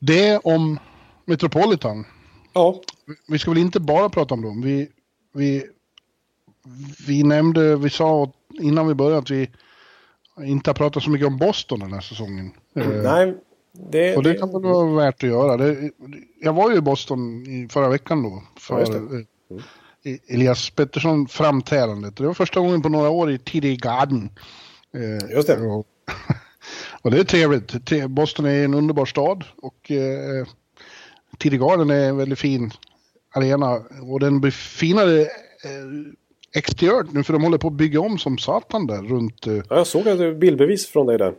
det om Metropolitan. Ja. Vi ska väl inte bara prata om dem. Vi sa innan vi började att vi inte har pratat så mycket om Boston den här säsongen. Nej. Och det kan vara värt att göra. Jag var ju i Boston i förra veckan då. Elias Pettersson framträdandet. Det var första gången på några år i TD Garden. Just det. Och det är trevligt. Boston är en underbar stad och TD Garden är en väldigt fin arena och den blir finare exteriört nu, för de håller på att bygga om som satan där runt. Jag såg ett bildbevis från dig där.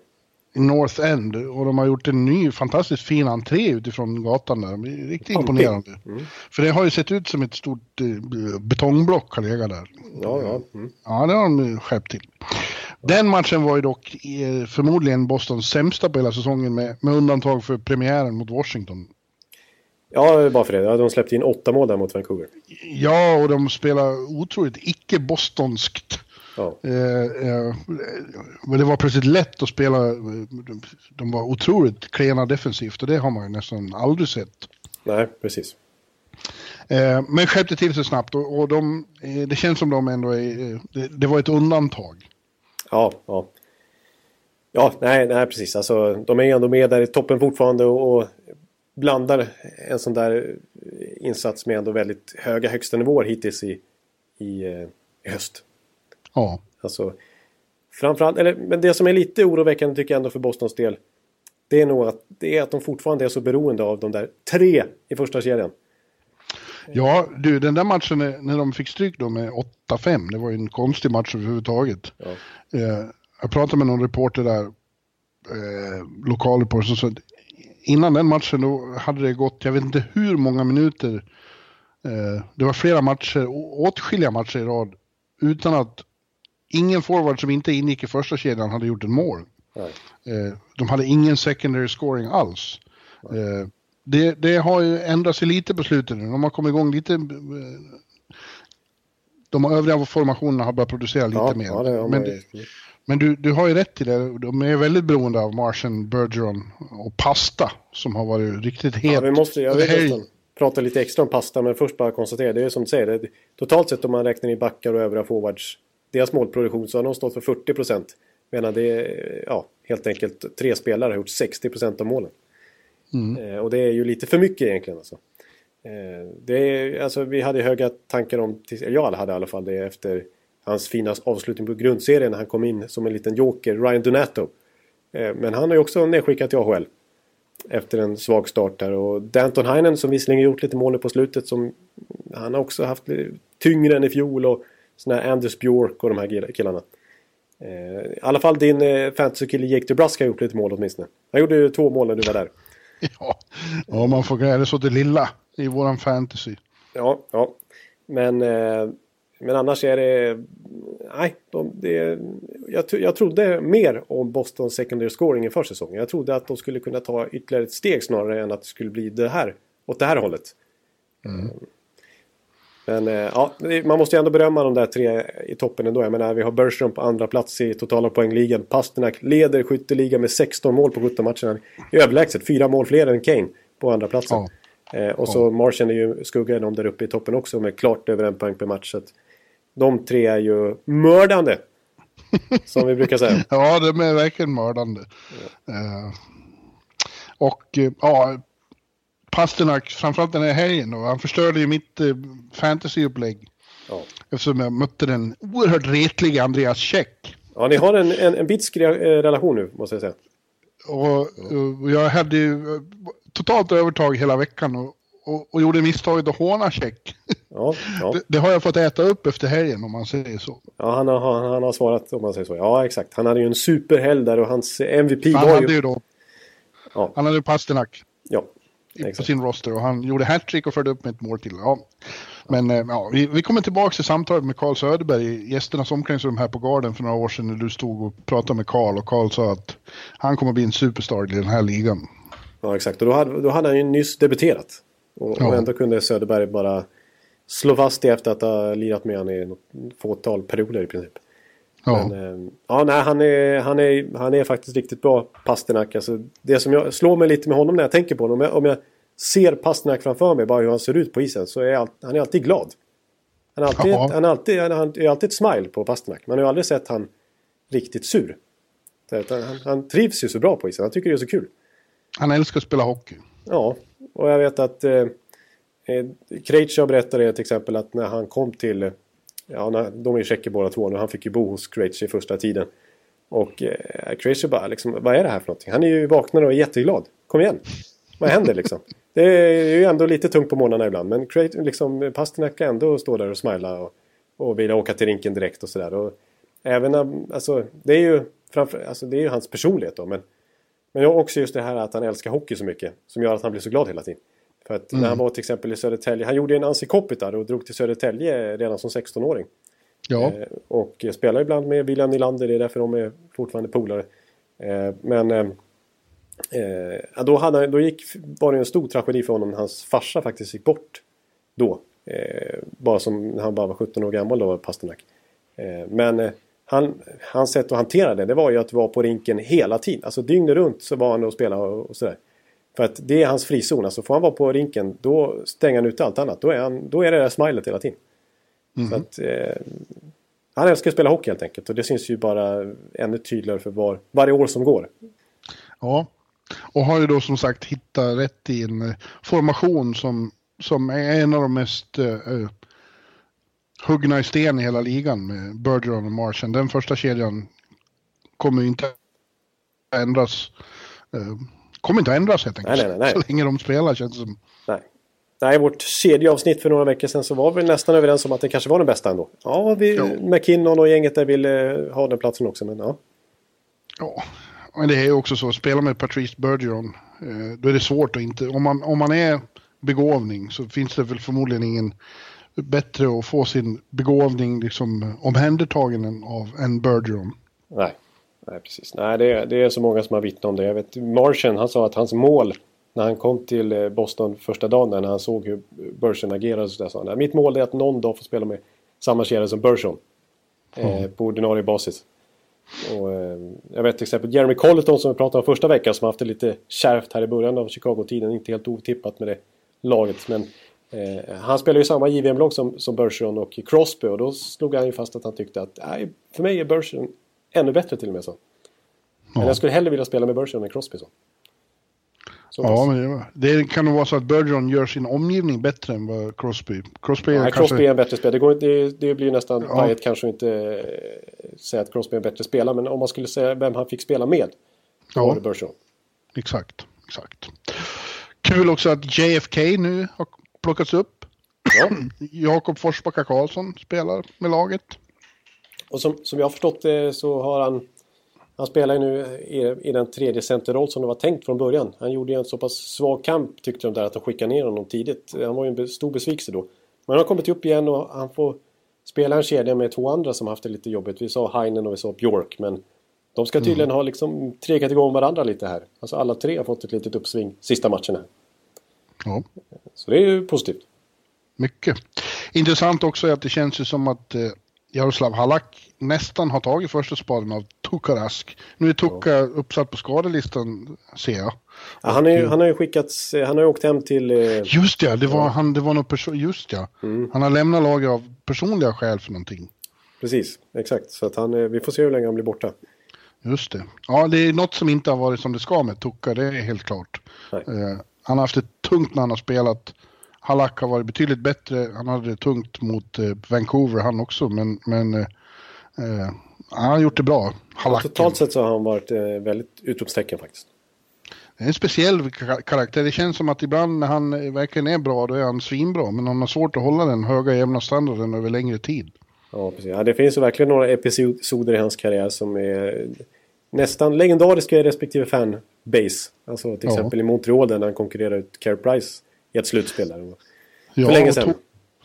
North End, och de har gjort en ny fantastiskt fin entré utifrån gatan där. Det är riktigt imponerande. Mm. För det har ju sett ut som ett stort betongblock har legat där. Ja. Mm. Ja, det har de skärpt till. Den matchen var ju dock förmodligen Bostons sämsta på hela säsongen, med undantag för premiären mot Washington. Ja, bara för det. De släppte in 8 mål där mot Vancouver. Ja, och de spelar otroligt icke-bostonskt. Ja. Men det var precis lätt att spela. De var otroligt klena defensivt, och det har man ju nästan aldrig sett. Nej, precis. Men skärpte till sig snabbt, och det känns som de ändå är, det var ett undantag. Ja. Ja, nej, precis. Alltså, de är ändå med där i toppen fortfarande och blandar en sån där insats med ändå väldigt höga högsta nivåer hittills i höst. Ja. Alltså, framförallt, men det som är lite oroväckande tycker jag ändå för Bostons del, det är nog att, det är att de fortfarande är så beroende av de där 3 i första serien. Ja, du, den där matchen när de fick stryk då med 8-5, det var ju en konstig match överhuvudtaget. Ja. Jag pratade med någon reporter där, lokal reporter, så innan den matchen då hade det gått, jag vet inte hur många minuter, det var flera matcher, åtskilliga matcher i rad, utan att ingen forward som inte ingick i första kedjan hade gjort en mål. De hade ingen secondary scoring alls. Det har ju ändrat sig lite på slutet nu. De har kommit igång lite de övriga formationerna har börjat producera lite mer. Ja, det men du har ju rätt till det. De är väldigt beroende av Martian, Bergeron och Pasta som har varit riktigt het. Ja, vi måste prata lite extra om Pasta, men först bara konstatera, det är som du säger, det, totalt sett om man räknar i backar och övriga forwards, deras målproduktion, så har de stått för 40%. Medan det, helt enkelt tre spelare har gjort 60% av målen. Mm. Och det är ju lite för mycket egentligen alltså. Vi hade höga tankar om, jag hade i alla fall det efter hans fina avslutning på grundserien när han kom in som en liten joker, Ryan Donato. Men han har ju också nedskickat till AHL efter en svag start där. Och Danton Heinen som visserligen gjort lite mål på slutet, som han har också haft tyngre än i fjol, och såna här Anders Björk och de här killarna. I alla fall din fantasykille Jake DeBrusk har gjort lite mål åtminstone. Han gjorde ju 2 mål när du var där. Ja, man får glädja så det lilla i våran fantasy. Ja. Men annars är det... Nej, jag trodde mer om Bostons secondary scoring i första säsongen. Jag trodde att de skulle kunna ta ytterligare ett steg snarare än att det skulle bli det här, åt det här hållet. Mm. Men man måste ju ändå berömma de där tre i toppen ändå. Jag menar, vi har Bäckström på andra plats i totala poängligan. Pasternak leder skytteligan med 16 mål på 17 matcherna. I överlägset 4 mål fler än Kane på andra platsen. Och så Marchen är ju skuggan om där uppe i toppen också, med klart över en poäng per match. Så att de tre är ju mördande, som vi brukar säga. Ja, de är verkligen mördande. Ja. Pasternak, framförallt den här helgen, och han förstörde ju mitt fantasyupplägg. Ja. Eftersom jag mötte den oerhört retliga Andreas Käck. Ja, ni har en bitsk relation nu, måste jag säga. Och jag hade ju totalt övertag hela veckan och gjorde misstaget att håna Käck. Ja. Det har jag fått äta upp efter helgen, om man säger så. Ja, han har svarat, om man säger så. Ja, exakt. Han hade ju en superhäll där, och hans MVP han var ju... Han hade ju då. Ja. Han hade Pasternak. Ja. På sin roster, och han gjorde hattrick och förde upp med ett mål till. Ja. Men vi kommer tillbaka till samtalet med Carl Söderberg, gästernas omklädningsrum här på Garden för några år sedan, när du stod och pratade med Carl, och Carl sa att han kommer bli en superstar i den här ligan. Ja, exakt. Och då hade han ju nyss debuterat. Och ändå kunde Söderberg bara slå fast det efter att ha lirat med han i något fåtal perioder i princip. Ja. Men, han är faktiskt riktigt bra, Pasternak. Alltså, det som jag slår mig lite med honom när jag tänker på honom, om jag ser Pasternak framför mig, bara hur han ser ut på isen, så är han är alltid glad. Han är alltid ett smile på Pasternak. Man har ju aldrig sett han riktigt sur. Han trivs ju så bra på isen. Han tycker det är så kul. Han älskar att spela hockey. Ja, och jag vet att Krejčík berättade till exempel att när han kom till... Ja, de är ju tjecker båda två, och han fick ju bo hos Krejci i första tiden. Och Krejci bara liksom, vad är det här för någonting? Han är ju vaknare och är jätteglad. Kom igen, vad händer liksom? Det är ju ändå lite tungt på morgnarna ibland. Men Krejci, liksom, Pasternak kan ändå stå där och smila och vilja åka till rinken direkt och sådär. Och även, alltså, det är ju hans personlighet då. Men också just det här att han älskar hockey så mycket, som gör att han blir så glad hela tiden. För att när han var till exempel i Södertälje, han gjorde en ansikopit där och drog till Södertälje redan som 16-åring. Ja. Och spelar ibland med William Nylander, det är därför de är fortfarande polare. Var det en stor tragedi för honom när hans farsa faktiskt gick bort då. Han bara var 17 år gammal då, Pasternak. Hans sätt att hantera det var ju att vara på rinken hela tiden. Alltså dygnet runt så var han och spelade och sådär. För att det är hans frizon. Alltså får han vara på rinken, då stänger han ut allt annat. Då är det där smilet hela tiden. Mm. Så att, han älskar att spela hockey helt enkelt. Och det syns ju bara ännu tydligare för varje år som går. Ja, och har ju då som sagt hittat rätt i en formation som är en av de mest huggna i sten i hela ligan. Med Bergeron och Marchand. Den första kedjan kommer ju inte ändras... kommer inte att ändras helt enkelt. Nej. Så länge de spelar känns det som. Nej, vårt kedjeavsnitt för några veckor sedan så var vi nästan överens om att det kanske var den bästa ändå. Ja, McKinnon och gänget där ville ha den platsen också, men ja. Ja, men det är ju också så. Spela med Patrice Bergeron, då är det svårt att inte... Om man är begåvning så finns det väl förmodligen ingen bättre att få sin begåvning liksom omhändertagen av en Bergeron. Nej, precis. Nej, det är så många som har vittnat om det. Jag vet, Martian, han sa att hans mål när han kom till Boston första dagen, när han såg hur Bergeron agerade, så där sa han, mitt mål är att någon dag får spela med samma kedja som Bergeron på ordinarie basis. Och, jag vet till exempel Jeremy Colleton som vi pratade om första veckan, som har haft det lite kärvt här i början av Chicago-tiden, inte helt otippat med det laget, men han spelar ju samma JVM-lag som Bergeron och Crosby, och då slog han ju fast att han tyckte att för mig är Bergeron ännu bättre till och med så. Men jag skulle hellre vilja spela med Bergeron än Crosby så. Ja, men det kan nog vara så att Bergeron gör sin omgivning bättre än vad Crosby. Crosby är en bättre spelare. Det blir ju nästan pajet kanske inte säga att Crosby är en bättre spelare, men om man skulle säga vem han fick spela med, då var det Bergeron. Exakt. Kul också att JFK nu har plockats upp. Ja. Jakob Forsbacka Karlsson spelar med laget. Och som jag har förstått det så har han spelar ju nu i den tredje centerroll som det var tänkt från början. Han gjorde ju en så pass svag kamp, tyckte de där, att de skickade ner honom tidigt. Han var ju en stor besvikelse då. Men han har kommit upp igen och han får spela en kedja med två andra som haft det lite jobbigt. Vi sa Heinen och vi sa Björk, men de ska tydligen ha liksom trekat igång varandra lite här. Alltså alla tre har fått ett litet uppsving sista matchen här. Ja. Så det är ju positivt. Mycket. Intressant också är att det känns ju som att Jaroslav Halak nästan har tagit första spaden av Tukarask. Nu är Tuka uppsatt på skadelistan, ser jag. Ja, han har ju skickats, han har ju åkt hem till... Just ja, det var någon person, just ja. Mm. Han har lämnat laget av personliga skäl för någonting. Precis, exakt. Så att vi får se hur länge han blir borta. Just det. Ja, det är något som inte har varit som det ska med Tuka, det är helt klart. Han har haft ett tungt när han har spelat. Halak har varit betydligt bättre. Han hade det tungt mot Vancouver han också. Men han har gjort det bra. Halaken. Totalt sett så har han varit väldigt utropstecken faktiskt. Det är en speciell karaktär. Det känns som att ibland när han verkligen är bra, då är han svinbra. Men han har svårt att hålla den höga jämna standarden över längre tid. Ja, precis. Ja, det finns ju verkligen några episoder i hans karriär som är nästan legendariska i respektive fanbase. Alltså till exempel i Montreal där han konkurrerar ut Carey Price i ett slutspel där. För länge sedan.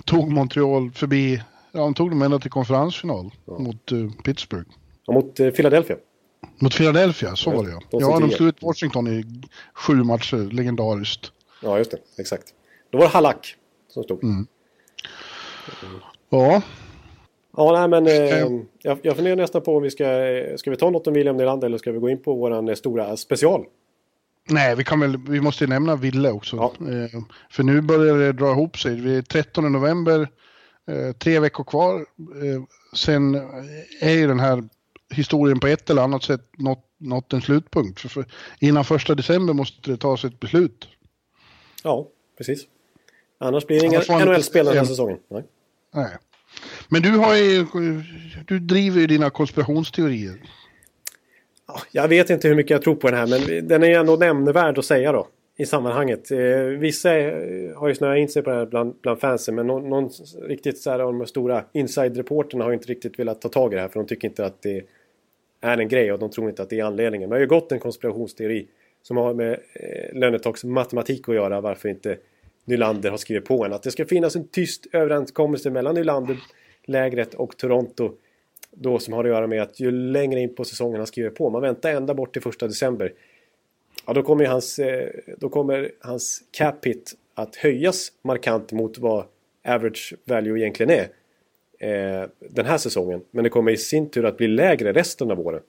Tog Montreal förbi, han tog dem ända till konferensfinal mot Pittsburgh. Och mot Philadelphia. Mot Philadelphia, så var det ja. De slog ut Washington i 7 matcher, legendariskt. Ja, just det, exakt. Då var det Halak som stod. Ja. Ja, nej men jag funderar nästan på om vi ska vi ta något om William Nylander eller ska vi gå in på våran stora special? Nej, vi måste nämna Ville också. Ja. För nu börjar det dra ihop sig. Vi är 13 november, 3 veckor kvar. Sen är ju den här historien på ett eller annat sätt nått en slutpunkt. För innan 1 december måste det tas ett beslut. Ja, precis. Annars blir det inga NHL-spel den här säsongen. Nej. Men du driver ju dina konspirationsteorier. Jag vet inte hur mycket jag tror på den här, men den är ju ändå nämnvärd att säga då i sammanhanget. Vissa har ju snöat in sig på det här bland fansen, men någon riktigt så här av de stora inside-reporterna har ju inte riktigt velat ta tag i det här, för de tycker inte att det är en grej och de tror inte att det är anledningen. Men det har ju gått en konspirationsteori som har med lönetaksmatematik att göra, varför inte Nylander har skrivit på en. Att det ska finnas en tyst överenskommelse mellan Nylander-lägret och Toronto då, som har att göra med att ju längre in på säsongen han skriver på, man väntar ända bort till 1 december, ja, då kommer hans cap hit att höjas markant mot vad average value egentligen är den här säsongen, men det kommer i sin tur att bli lägre resten av åren.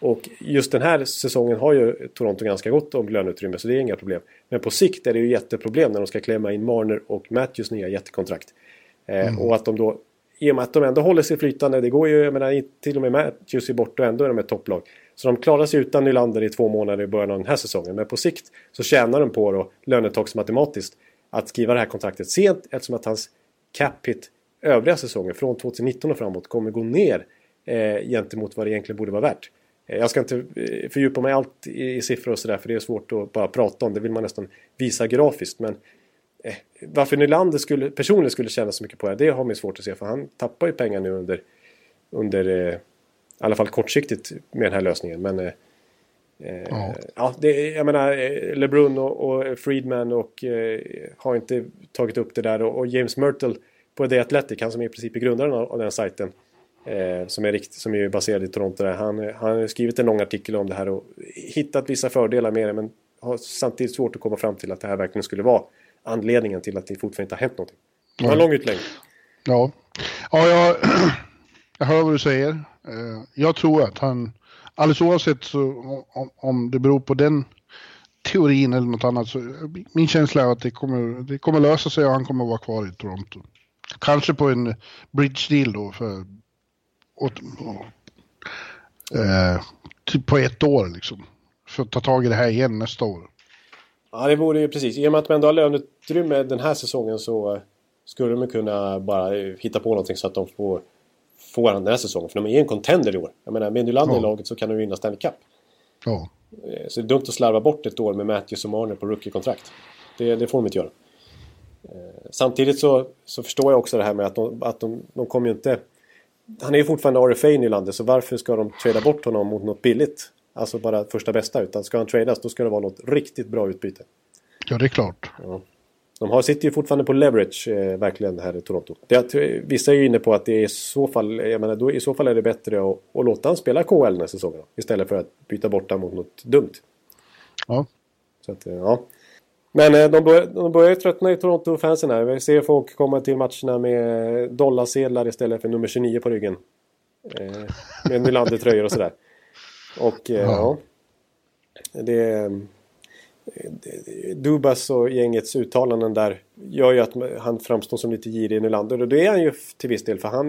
Och just den här säsongen har ju Toronto ganska gott om löneutrymme, så det är inga problem, men på sikt är det ju jätteproblem när de ska klämma in Marner och Matthews nya jättekontrakt och att de då, i och med att de ändå håller sig flytande, det går ju, jag menar, till och med Matthews är borta och ändå är de ett topplag. Så de klarar sig utan Nylander i 2 månader i början av den här säsongen. Men på sikt så tjänar de på då, lönetaksmatematiskt, att skriva det här kontraktet sent, eftersom att hans cap hit övriga säsonger från 2019 och framåt kommer gå ner gentemot vad det egentligen borde vara värt. Jag ska inte fördjupa mig allt i siffror och sådär, för det är svårt att bara prata om. Det vill man nästan visa grafiskt, men varför Nylander personligen skulle tjäna så mycket på det har man svårt att se, för han tappar ju pengar nu under i alla fall kortsiktigt med den här lösningen, men jag menar LeBrun och Friedman och har inte tagit upp det där, och James Myrtle på The Athletic, han som är i princip grundaren av den sajten som är baserad i Toronto där, han har skrivit en lång artikel om det här och hittat vissa fördelar med det, men har samtidigt svårt att komma fram till att det här verkligen skulle vara anledningen till att det fortfarande inte har hänt någonting. Det var en lång utläggning. Ja. Ja, jag hör vad du säger. Jag tror att han, alldeles oavsett så, om det beror på den teorin eller något annat, så min känsla är att det kommer lösa sig och han kommer vara kvar i Toronto. Kanske på en bridge deal då typ på ett år liksom, för att ta tag i det här igen nästa år. Ja, det vore ju precis. I och med att man ändå har löneutrymme den här säsongen, så skulle de kunna bara hitta på någonting så att de får den här säsongen. För de är ju en contender i år. Jag menar, med Nylander i laget så kan de vinna Stanley Cup. Ja. Så det är dumt att slarva bort ett år med Matthews och Marner på rookie-kontrakt. Det får de inte göra. Samtidigt så förstår jag också det här med att de kommer ju inte... Han är ju fortfarande RFA i Nylander, så varför ska de trada bort honom mot något billigt? Alltså bara första bästa, utan ska han tradas, då ska det vara något riktigt bra utbyte. Ja, det är klart. Ja. De sitter ju fortfarande på leverage verkligen här i Toronto. Vissa är ju inne på att det är i så fall är det bättre att låta han spela KL den här säsongen, istället för att byta borta mot något dumt. Ja. Så att, ja. Men de börjar ju tröttna i Toronto-fansen här. Vi ser folk komma till matcherna med dollarsedlar istället för nummer 29 på ryggen. Med Nylander-tröjor och sådär. Och Dubas och gängets uttalanden där gör ju att han framstår som lite girig i Nylander, och det är han ju till viss del, för han,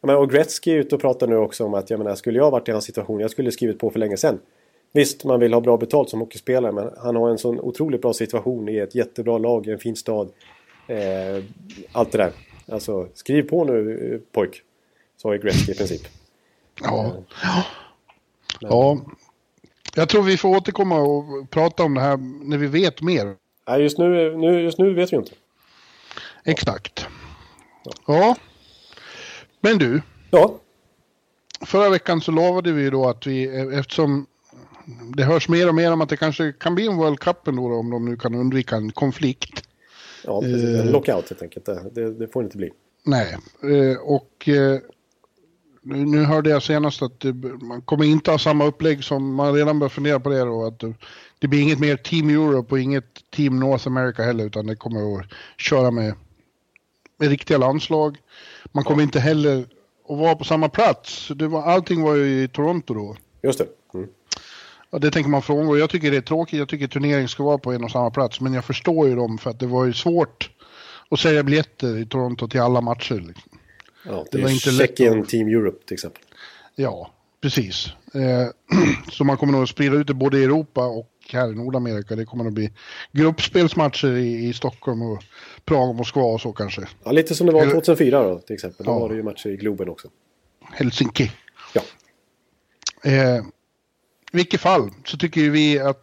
jag menar, och Gretzky är ute och pratar nu också om att, jag menar, skulle jag varit i hans situation, jag skulle skrivit på för länge sedan. Visst, man vill ha bra betalt som hockeyspelare, men han har en sån otroligt bra situation i ett jättebra lag, en fin stad, allt det där. Alltså, skriv på nu pojk, så har ju Gretzky i princip. Ja, jag tror vi får återkomma och prata om det här när vi vet mer. Nej, just nu vet vi inte. Exakt. Ja. Men du. Ja. Förra veckan så lovade vi då att vi, eftersom det hörs mer och mer om att det kanske kan bli en World Cup ändå, om de nu kan undvika en konflikt. Ja, precis. En lockout helt enkelt. Det får inte bli. Nej. Och... Nu hörde jag senast att man kommer inte ha samma upplägg som man redan bör fundera på det då, att det blir inget mer Team Europe och inget Team North America heller, utan det kommer att köra med riktiga landslag. Man kommer inte heller att vara på samma plats. Allting var ju i Toronto då. Just det. Mm. Ja, det tänker man frångå. Jag tycker det är tråkigt. Jag tycker turnering ska vara på en och samma plats, men jag förstår ju dem, för att det var ju svårt att sälja biljetter i Toronto till alla matcher liksom. Ja, det var inte lätt in Team Europe till exempel. Ja, precis. Så man kommer nog att sprida ut det både i Europa och här i Nordamerika. Det kommer att bli gruppspelsmatcher i Stockholm och Prag och Moskva och så kanske. Ja, lite som det var 2004 då till exempel. Då var det ju matcher i Globen också. Helsinki. Ja. I vilket fall så tycker ju vi att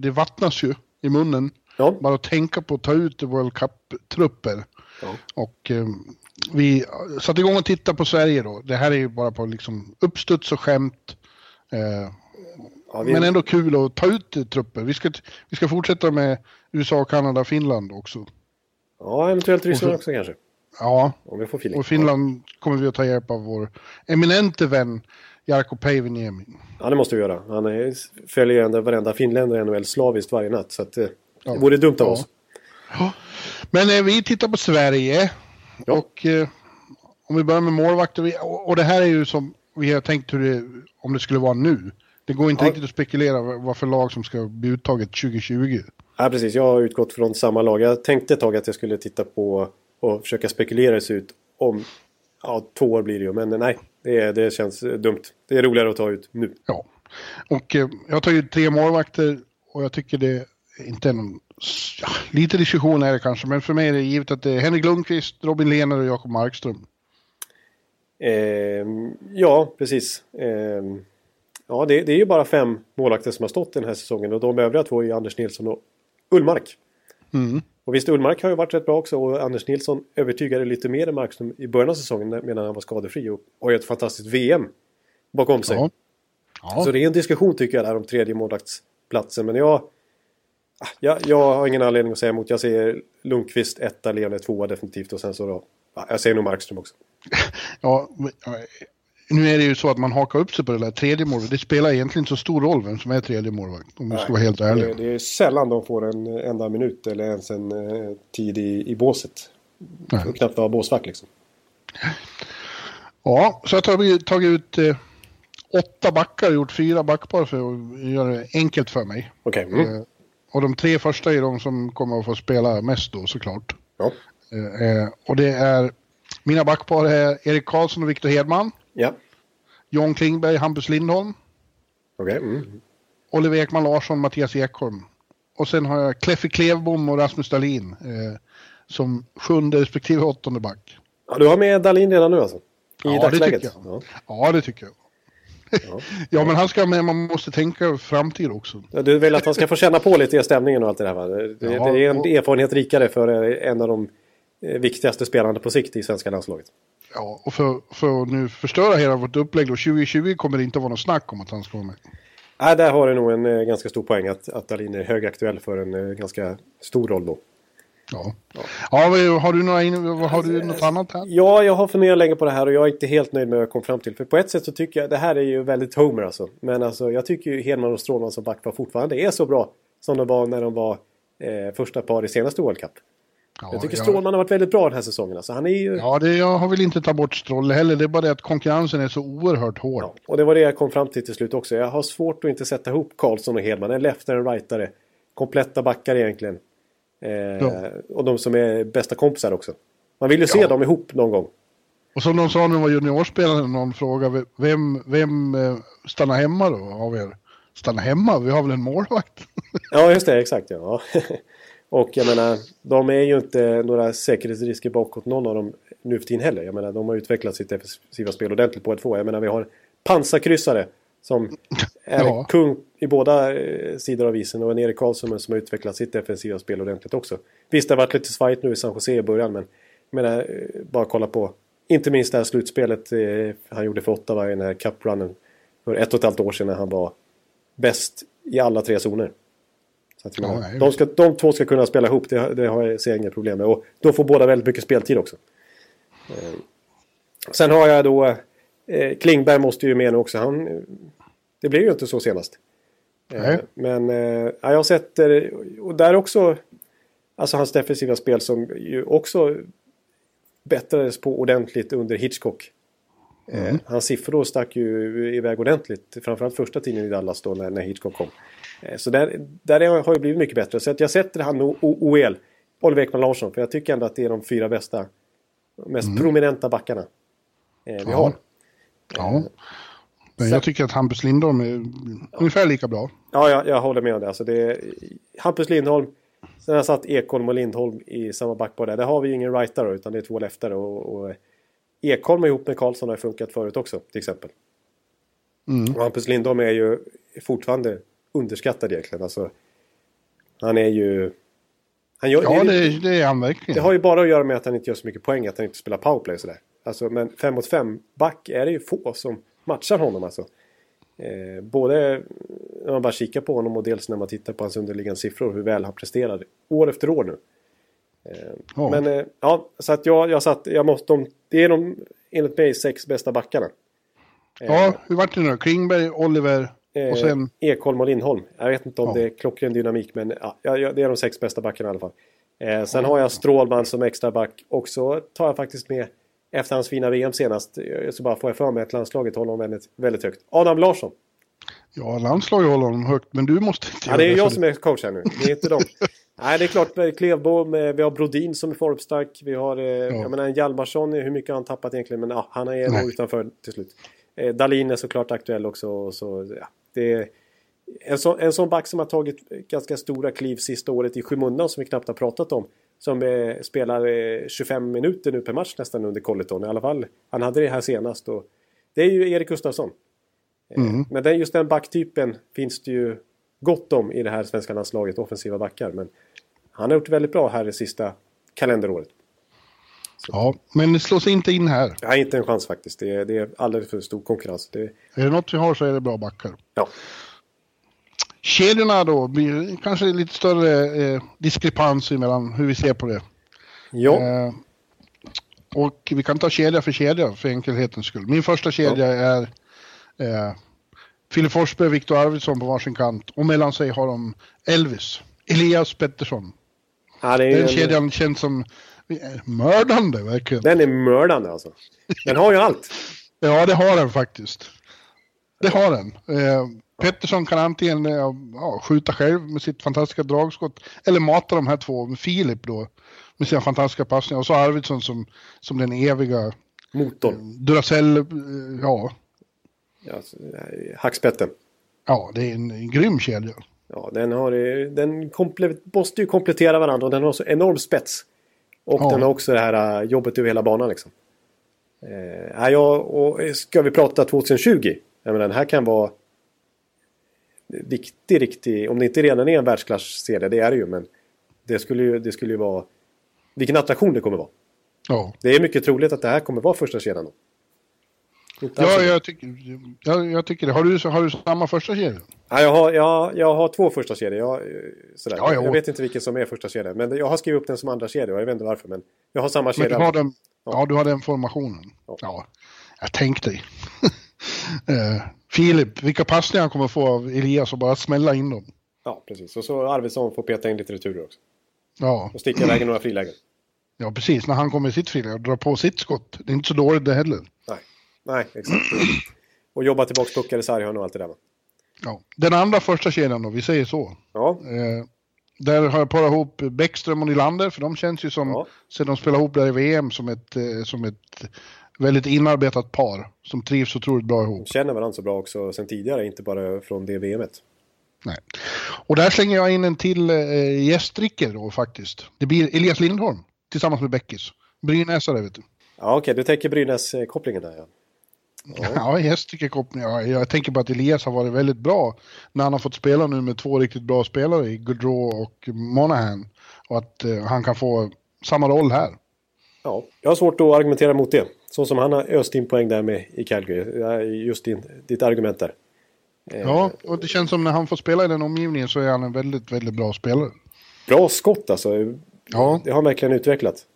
det vattnas ju i munnen. Ja. Bara att tänka på att ta ut World Cup-trupper. Ja. Och... vi satte igång och tittade på Sverige då. Det här är ju bara på liksom uppstuds och skämt. Men ändå kul att ta ut trupper. Vi ska fortsätta med USA, Kanada, Finland också. Ja, eventuellt Ryssland också kanske. Ja, om vi får feeling. Och Finland kommer vi att ta hjälp av vår eminente vän Jarkko Päiväniemi. Ja, det måste vi göra. Han följer ju varenda finländare i NHL slaviskt varje natt. Så att, det vore dumt av oss. Ja. Men vi tittar på Sverige. Ja. Och om vi börjar med målvakter, och det här är ju som vi har tänkt om det skulle vara nu. Det går inte riktigt att spekulera vad för lag som ska bli uttaget 2020. Ja, precis, jag har utgått från samma lag. Jag tänkte ett tag att jag skulle titta på och försöka spekulera sig ut om 2 år blir det ju. Men nej, det känns dumt. Det är roligare att ta ut nu. Ja, och jag tar ju 3 målvakter, och jag tycker det är inte någon... Ja, lite diskussion är det kanske, men för mig är det givet att det är Henrik Lundqvist, Robin Lehner och Jakob Markström. Ja, precis. Ja, det är ju bara 5 målvakter som har stått den här säsongen, och de övriga 2 är Anders Nilsson och Ullmark. Mm. Och visst, Ullmark har ju varit rätt bra också, och Anders Nilsson övertygade lite mer än Markström i början av säsongen medan han var skadefri, och ett fantastiskt VM bakom sig. Ja. Ja. Så det är en diskussion tycker jag där om 3:e målvaktsplatsen, men jag har ingen anledning att säga emot. Jag säger Lundqvist 1, Lehner 2 definitivt, och sen så då, jag säger nog Markström också. Ja, nu är det ju så att man hakar upp sig på det där 3:e målvakt. Det spelar egentligen så stor roll vem som är 3:e målvakt, om vi ska vara helt ärliga. Det är sällan de får en enda minut eller ens en tid i båset. Knappt vara båsvakt liksom. Ja, så jag har tagit ut 8 backar och gjort 4 backpar för att göra det enkelt för mig. Okej. Okay. Mm. Och de 3 första är de som kommer att få spela mest då, såklart. Ja. Och det är mina backpar är Erik Karlsson och Viktor Hedman. Ja. John Klingberg, Hampus Lindholm. Okej. Okay. Mm. Oliver Ekman Larsson, Mattias Ekholm. Och sen har jag Kleffi Klevbom och Rasmus Stalin som 7:e respektive 8:e back. Ja, du har med Dahlin redan nu alltså? Ja, det tycker jag. Ja, det tycker jag. Ja, ja, men han ska med, man måste tänka framtid också. Du vill att han ska få känna på lite i stämningen och allt det där, va? Det är en erfarenhet rikare för en av de viktigaste spelarna på sikt i svenska landslaget. Ja, och för att nu förstöra hela vårt upplägg då, 2020 kommer det inte vara något snack om att han ska vara med. Nej, där har du nog en ganska stor poäng att Dahlin är högaktuell för en ganska stor roll då. Ja. Ja, har du något annat här? Ja, jag har funderat länge på det här och jag är inte helt nöjd med vad jag kom fram till. För på ett sätt så tycker jag, det här är ju väldigt Homer alltså. Men alltså, jag tycker ju Hedman och Strålman som backpar fortfarande är så bra som de var när de var första par i senaste World Cup. Ja, jag tycker Strålman har varit väldigt bra den här säsongen. Alltså, han är ju... Ja, jag har väl inte ta bort Strålle heller. Det är bara det att konkurrensen är så oerhört hård. Ja, och det var det jag kom fram till slut också. Jag har svårt att inte sätta ihop Karlsson och Hedman. En leftare och en rightare. Kompletta backar egentligen. Och de som är bästa kompisar också. Man vill ju se dem ihop någon gång. Och som de sa när de var juniorspelare, någon frågade vem stannar hemma då av er? Stannar hemma, vi har väl en målvakt? Ja, just det, exakt. Ja. Och jag menar, de är ju inte några säkerhetsrisker bakåt någon av dem nu för tiden heller. Jag menar, de har utvecklat sitt defensiva spel ordentligt på 1-2. Jag menar, vi har pansarkryssare som är kung i båda sidor av isen och en Erik Karlsson som har utvecklat sitt defensiva spel ordentligt också. Visst, det har varit lite svajigt nu i San Jose i början, men menar, bara kolla på inte minst det här slutspelet han gjorde för 8 i den här cuprunnen för 1,5 år sedan när han var bäst i alla 3 zoner. Så att, de två ska kunna spela ihop, det har jag inga problem med. Och då får båda väldigt mycket speltid också. Sen har jag då Klingberg måste ju med nu också. Det blev ju inte så senast. Men jag sätter... Och där också... Alltså hans defensiva spel som ju också bättrades på ordentligt under Hitchcock. Hans siffror stack ju iväg ordentligt. Framförallt första tiden i Dallas då när Hitchcock kom. Så där har ju blivit mycket bättre. Så att jag sätter han och OL. Oliver Ekman Larsson. För jag tycker ändå att det är de 4 bästa, mest prominenta backarna vi har. Ja, men jag tycker att Hampus Lindholm är ungefär lika bra. Ja, jag håller med om det. Alltså Hampus Lindholm, sen har satt Ekholm och Lindholm i samma backpar där. Där har vi ju ingen rightare utan det är 2 leftare. Och Ekholm ihop med Karlsson har funkat förut också, till exempel. Och Hampus Lindholm är ju fortfarande underskattad egentligen. Alltså, han är ju... det är han verkligen. Det har ju bara att göra med att han inte gör så mycket poäng, att han inte spelar powerplay och sådär. Alltså, men 5-mot-5 back är det ju få som matchar honom alltså. Både när man bara kikar på honom och dels när man tittar på hans underliggande siffror, hur väl han presterade år efter år nu. Men så att det är de enligt mig 6 bästa backarna. Hur var det nu? Klingberg, Oliver och sen Ekholm och Lindholm. Jag vet inte om det är klockren dynamik, men det är de 6 bästa backarna i alla fall. Sen har jag Strålman som extra back och så tar jag faktiskt med, efter hans fina VM senast, så bara får jag fram med att landslaget håller honom väldigt, väldigt högt. Adam Larsson. Ja, landslaget håller honom högt, men du måste inte... Ja, det är jag som är coach här nu. Det är inte dem. Nej, det är klart. Klevbom, vi har Brodin som är formstark. Vi har jag menar, Hjalmarsson, hur mycket han tappat egentligen, men han är nog utanför till slut. Dahlin är såklart aktuell också. Och så, det är en sån back som har tagit ganska stora kliv sista året i skymundan som vi knappt har pratat om. Som spelar 25 minuter nu per match nästan under Colleton. I alla fall, han hade det här senast. Och det är ju Erik Gustafsson. Men just den backtypen finns det ju gott om i det här svenska landslaget. Offensiva backar. Men han har gjort väldigt bra här det sista kalenderåret. Så. Ja, men det slås inte in här. Nej, inte en chans faktiskt. Det är alldeles för stor konkurrens. Är det något vi har så är det bra backar. Ja. Kedjorna då blir kanske lite större diskrepans mellan hur vi ser på det. Ja. Och vi kan ta kedja för enkelhetens skull. Min första kedja är Phil Forsberg och Viktor Arvidsson på varsin kant. Och mellan sig har de Elias Pettersson. Ja, det är den kedjan känns som Vi är mördande verkligen. Den är mördande alltså. Den har ju allt. Ja, det har den faktiskt. Det har den. Pettersson kan antingen skjuta själv med sitt fantastiska dragskott eller mata de här två med Filip då med sina fantastiska passningar. Och så Arvidsson som den eviga motorn. Duracell, hackspetten. Ja, det är en grym kedja. Ja, måste ju komplettera varandra och den har så enorm spets. Och den har också det här jobbet över hela banan liksom. Ska vi prata 2020? Ja, men den här kan vara riktigt, om det inte redan är en världsklass-serie, det är det ju, men det skulle ju vara vilken attraktion det kommer vara. Ja. Det är mycket troligt att det här kommer vara första kedjan då. Ja, jag tycker det. Har du samma första kedja? Ja, jag har två första kedjor. Jag vet inte vilken som är första kedjan, men jag har skrivit upp den som andra kedja. Jag vet inte varför, men jag har samma kedja. Du har den formationen. Ja, jag tänkte dig. Filip, vilka passningar kommer få av Elias och bara smälla in dem? Ja, precis. Och så Arvidsson får peta in lite returer också. Ja. Och sticka iväg några frilägen. Ja, precis. När han kommer i sitt friläge och drar på sitt skott. Det är inte så dåligt det heller. Nej, exakt. Och jobba tillbaka puckade sarghörn och allt det där. Ja. Den andra första kedjan då, vi säger så. Ja. Där har jag parat ihop Bäckström och Nylander, för de känns ju som sedan de spelar ihop där i VM som ett väldigt inarbetat par som trivs otroligt bra ihop. De känner varandra så bra också sen tidigare, inte bara från det VMet. Nej. Och där slänger jag in en till gästdricker då faktiskt. Det blir Elias Lindholm tillsammans med Bäckis. Brynäsare, vet du. Ja, okej, du tänker Brynäs-kopplingen där, ja. Ja, gästdrickerkoppling. Ja, jag tänker på att Elias har varit väldigt bra när han har fått spela nu med två riktigt bra spelare i Gaudreau och Monahan, och att han kan få samma roll här. Ja, jag har svårt att argumentera mot det. Så som han har öst in poäng där med i Calgary. Just ditt argument där. Ja, och det känns som när han får spela i den omgivningen så är han en väldigt, väldigt bra spelare. Bra skott alltså. Ja. Det har han verkligen utvecklat.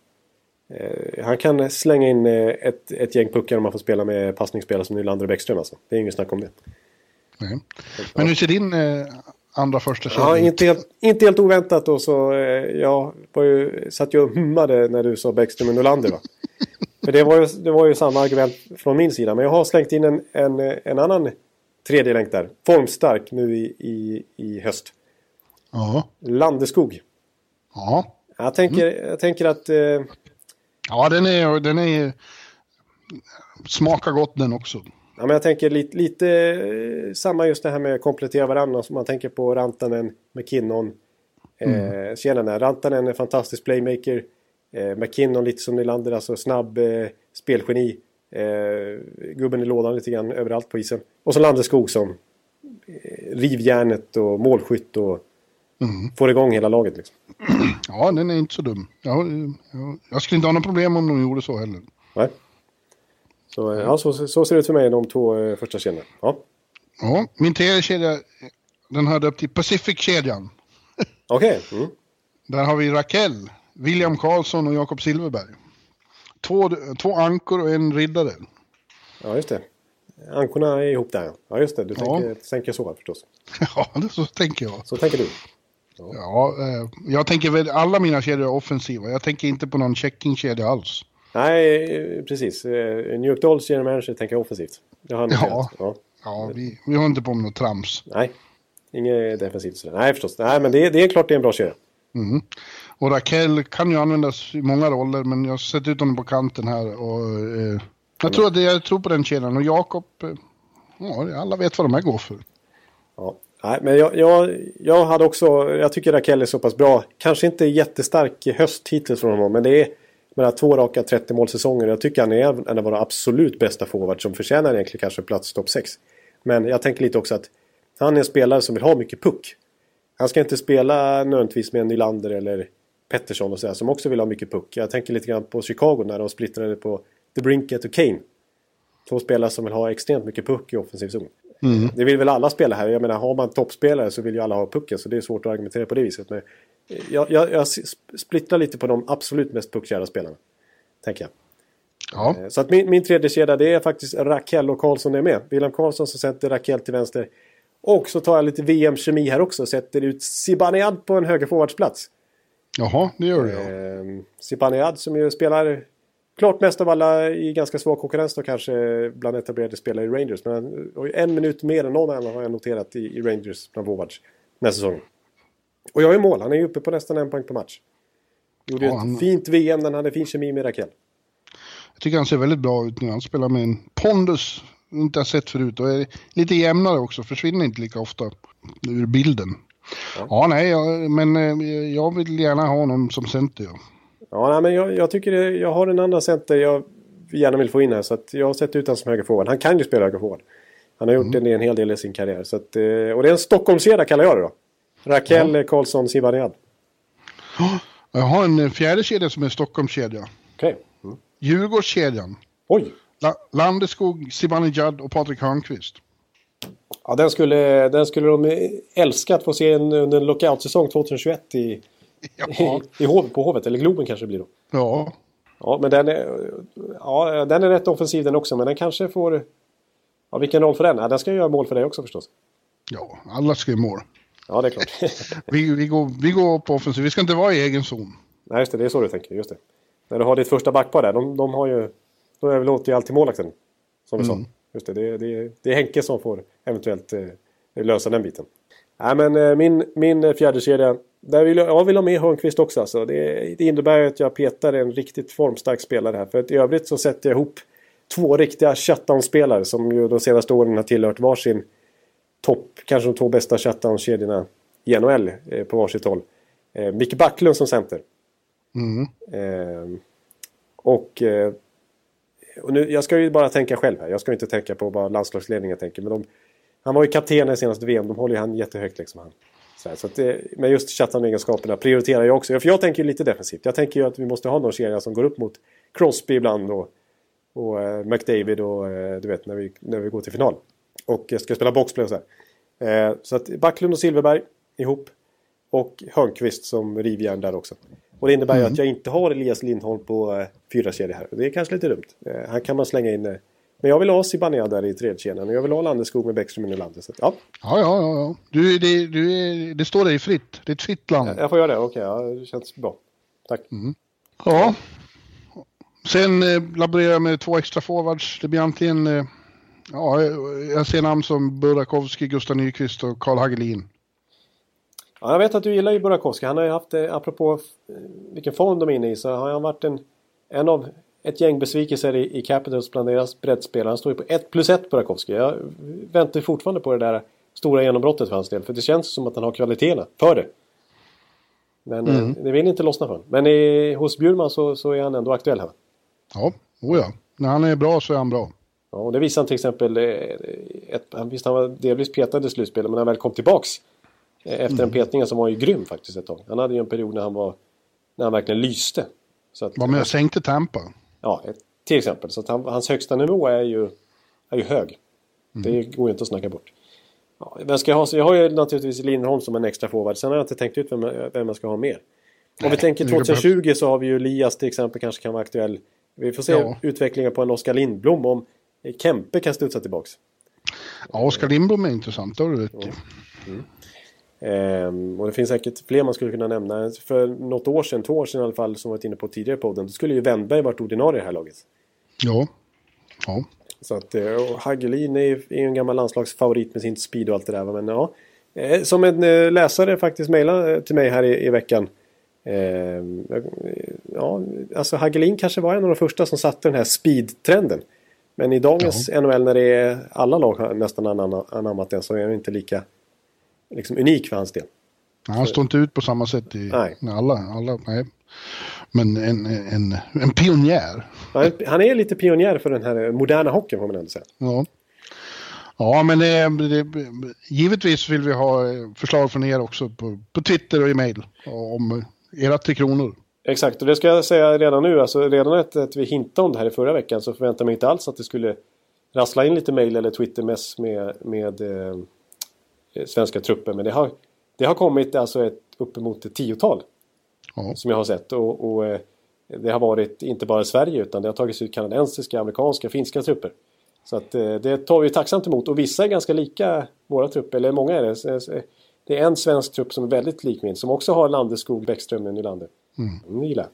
Han kan slänga in ett gäng puckar om man får spela med passningsspelare som Nylander och Bäckström alltså. Det är ingen snack om det. Nej. Men hur ser din andra första kedja? Ja, inte helt oväntat och så jag var ju satt ju och hummade när du sa Bäckström och Nylander va. För det var ju samma argument från min sida, men jag har slängt in en annan tredje länk där. Formstark nu i höst. Ja. Landeskog. Ja. Jag tänker att ja, den är smakar gott den också. Ja, men jag tänker lite samma just det här med att komplettera varandra. Man tänker på Rantanen, McKinnon. Rantanen är en fantastisk playmaker. McKinnon lite som Nylander, alltså snabb spelgeni. Gubben i lådan lite grann överallt på isen. Och så Landeskog som rivjärnet och målskytt och får igång hela laget liksom. Ja, den är inte så dum. Jag skulle inte ha något problem om de gjorde så heller. Nej. Så ser det ut för mig de två första kedjorna. Ja. Ja, min tredje kedja, den hörde upp till Pacific-kedjan. Okej. Okay. Mm. Där har vi Raquel, William Karlsson och Jakob Silverberg. Två ankor och en riddare. Ja, just det. Ankorna är ihop där. Ja, just det. Du tänker så förstås. Ja, så tänker jag. Så tänker du. Ja, jag tänker väl alla mina kedjor är offensiva. Jag tänker inte på någon checking-kedja alls. Nej, precis. New York Dolls general manager tänker offensivt. Vi har inte på med något trams. Nej, inget defensivt. Nej, förstås. Nej, men det är klart det är en bra kedja. Mm. Och Raquel kan ju användas i många roller, men jag har sett ut honom på kanten här. Och, jag tror på den kedjan. Och Jakob, alla vet vad de här går för. Ja. Nej, men jag hade också, jag tycker Raquel är så pass bra. Kanske inte jättestark höst hittills från honom, men det är med 2 raka 30 målsäsonger. Jag tycker han är en av våra absolut bästa forward som förtjänar egentligen kanske plats topp 6. Men jag tänker lite också att han är en spelare som vill ha mycket puck. Han ska inte spela nödvändigtvis med Nylander eller Pettersson och så här, som också vill ha mycket puck. Jag tänker lite grann på Chicago när de splittrade på DeBrincat och Kane. 2 spelare som vill ha extremt mycket puck i offensiv zon. Mm. Det vill väl alla spela här. Jag menar, har man toppspelare så vill ju alla ha pucken, så det är svårt att argumentera på det viset. Men jag splittrar lite på de absolut mest puckkära spelarna, tänker jag. Ja. Så att min tredje kedja, det är faktiskt Raquel och Karlsson är med. William Karlsson som sätter Raquel till vänster. Och så tar jag lite VM-kemi här också. Sätter ut Zibanejad på en högerforwardsplats. Jaha, det gör det. Zibanejad som ju spelar klart mest av alla i ganska svag konkurrens då, kanske bland etablerade spelare i Rangers. Men han har ju en minut mer än någon annan har jag noterat i Rangers bland forwards nästa säsong. Och jag är mål, han är ju uppe på nästan en poäng per match. Gjorde ja, ett fint VM, den hade fin kemi med Raquel. Jag tycker han ser väldigt bra ut nu. Han spelar med en pondus inte har sett förut och är lite jämnare också. Försvinner inte lika ofta ur bilden. Ja, ja nej, jag vill gärna ha honom som center. Ja, nej, men jag tycker jag har en annan center jag gärna vill få in här. Så att jag har sett ut han som högerforward. Han kan ju spela högerforward. Han har gjort det en hel del i sin karriär. Så att, och det är en Stockholmskedja kallar jag det då. Raquel, Karlsson, Zibanejad. Ja, jag har en fjärde kedja som är Stockholmskedja. Okej. Okay. Mm. Djurgårdskedjan. Oj. Landeskog, Zibanejad och Patrik Hörnqvist. Ja, den skulle de älskat få se under en lockout-säsong 2021 på Hovet, eller Globen kanske det blir då. Ja. Ja, men den är rätt offensiv den också, men den kanske får... Ja, vilken roll för den? Ja, den ska ju göra mål för dig också förstås. Ja, alla ska ju mål. Ja, det är klart. vi går på offensiv, vi ska inte vara i egen zon. Nej, just det är så du tänker, just det. När du har ditt första backpar där, de har ju... Då överlåter jag alltid målakten, som vi sa. Just det är Henke som får eventuellt lösa den biten. Nej, men min fjärde kedja, där vill ha med Hörnqvist också. Alltså. Det innebär att jag petar en riktigt formstark spelare här. För att i övrigt så sätter jag ihop två riktiga shutdown-spelare som ju de senaste åren har tillhört varsin topp, kanske de två bästa shutdown-kedjorna i NHL på varsitt håll. Micke Backlund som center. Och nu, jag ska ju bara tänka själv här. Jag ska inte tänka på bara landslagsledningen tänker. Men han var ju kapten i senaste VM. De håller ju han jättehögt liksom. Men just chatten-egenskaperna prioriterar jag också. För jag tänker ju lite defensivt. Jag tänker ju att vi måste ha någon serie som går upp mot Crosby ibland. Och McDavid och du vet när vi går till final. Och ska spela boxplay och så här. Så att Backlund och Silverberg ihop. Och Hörnqvist som rivjärn där också. Och det innebär ju att jag inte har Elias Lindholm på fyra kedjor här. Det är kanske lite dumt. Här kan man slänga in... Men jag vill ha Zibanejad där i tredje kedjan. Och jag vill ha Landeskog med Bäckström in i landet. Så, ja. Ja. Det står dig fritt. Det är ett fritt land. Jag får göra det. Okej, det känns bra. Tack. Mm. Ja. Sen laborerar jag med två extra forwards. Det blir antingen... jag ser namn som Burakovsky, Gustav Nyqvist och Carl Hagelin. Ja, jag vet att du gillar ju Burakovsky. Han har ju haft, apropå vilken form de är inne i, så har han varit en av ett gäng besvikelser i Capitals bland deras breddspelare. Han står ju på 1+1 Burakovsky. Jag väntar fortfarande på det där stora genombrottet för hans del. För det känns som att han har kvaliteterna för det. Men det vill inte lossna för honom. Men hos Bjurman så är han ändå aktuell här. Ja, oja. När han är bra så är han bra. Ja, och det visar han till exempel. Han var delvis petad i slutspelet, men han väl kom tillbaks. Efter en petningen som var ju grym faktiskt ett tag. Han hade ju en period när han verkligen lyste. Så att, var med och sänkte tempo. Ja, till exempel. Så att hans högsta nivå är ju hög. Det går ju inte att snacka bort. Ja, vem ska jag ha? Så jag har ju naturligtvis Lindholm som en extra forward. Sen har jag inte tänkt ut vem man ska ha mer. Om vi tänker 2020 så har vi ju Lias till exempel kanske kan vara aktuell. Vi får se utvecklingen på en Oskar Lindblom om Kempe kan studsa tillbaka. Ja, Oskar Lindblom är intressant. Då vet du. Och det finns säkert fler man skulle kunna nämna. För något år sedan, 2 år sedan i alla fall, som varit inne på tidigare podden, då skulle ju Wendberg varit ordinarie i det här laget. Ja. Så att Hagelin är ju en gammal landslagsfavorit med sin speed och allt det där. Men ja, som en läsare faktiskt mejlade till mig här i veckan. Ja, alltså Hagelin kanske var en av de första som satte den här speed-trenden. Men i dagens NHL när det är alla lag nästan anammat den, så är det inte lika liksom unik för hans del. Nej, han står inte ut på samma sätt nej. Men en pionjär. Ja, han är lite pionjär för den här moderna hockeyn får man ändå säga. Ja, men givetvis vill vi ha förslag från er också på Twitter och e-mail om era 3 kronor. Exakt, och det ska jag säga redan nu. Alltså, redan att vi hintade om det här i förra veckan så förväntar man inte alls att det skulle rassla in lite mail eller Twitter-mess med svenska trupper, men det har kommit alltså uppemot ett 10-tal som jag har sett och det har varit inte bara Sverige utan det har tagits ut kanadensiska, amerikanska, finska trupper. Så att det tar vi tacksamt emot och vissa är ganska lika våra trupper, eller många är det. Det är en svensk trupp som är väldigt lik min, som också har Landeskog, Bäckström och Nylander. Nyla.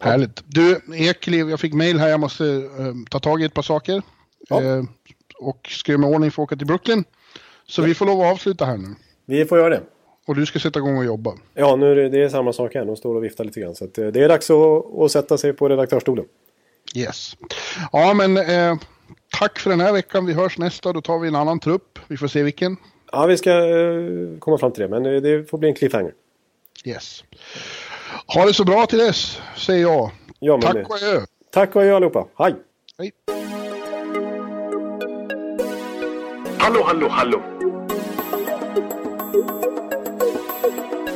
Härligt. Du, Ekeliv, jag fick mejl här. Jag måste ta tag i ett par saker. Ja. Och skriva med ordning för att åka till Brooklyn. Så ja. Vi får lov att avsluta här nu. Vi får göra det. Och du ska sätta igång och jobba. Ja, nu det är samma sak här. De står och viftar lite grann. Så att, det är dags att sätta sig på redaktörsstolen. Yes. Ja, men tack för den här veckan. Vi hörs nästa. Då tar vi en annan trupp. Vi får se vilken. Ja, vi ska komma fram till det. Men det får bli en cliffhanger. Yes. Ha det så bra till dess, säger jag. Ja, tack och adjö. Tack och adjö allihopa. Hej. Hej. Hallå, hallå, hallå.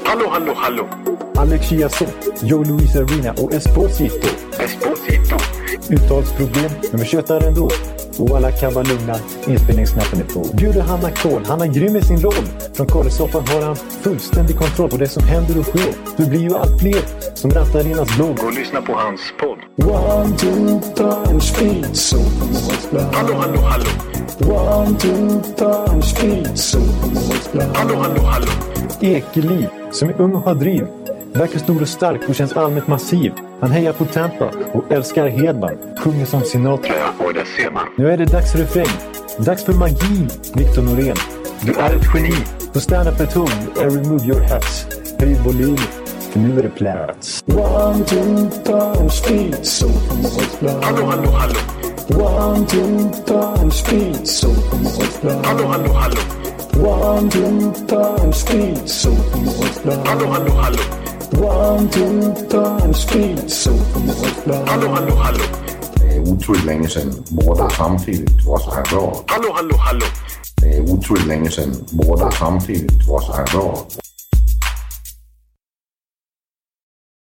Hallå, hallå, hallå. Alex Chiasson, Joe Luis Arena och Esposito. Esposito. Uttalsproblem, men vi tjötar ändå. Och alla kan vara lugna, inspelningsknappen är på. Bjuder Hanna Kohl, han är grym i sin roll. Från Kållesoffan har han fullständig kontroll på det som händer och sker. Det blir ju allt fler som rattar in hans blogg. Och lyssna på hans podd. One, two, time, speed, so hallå, hallå, hallå. One, two, time, speed, so hallå, hallå, hallå. Ekeliv, som är ung och har driv. Verkar stor och stark och känns allmänt massiv. Han hejar på Tampa och älskar Hedman. Sjunger som Sinatra. Och det ser man. Nu är det dags för refräng. Dags för magi, Victor Norén. Du är ett geni. Så stand up at home and remove your hats. Höj volym, för nu är det plats. One, two, time, speed, so hallå, hallå, hallå. One, two, time, speed, so hallå, hallå, hallå. One, two, time, speed, so hallå, hallå, hallå. One, two, time, speed, so hallå, hallå, hallå. Det är otroligt länge sedan båda samtidigt var så här bra. Hallå, hallå, hallå. Det är otroligt länge sedan båda samtidigt var så här bra.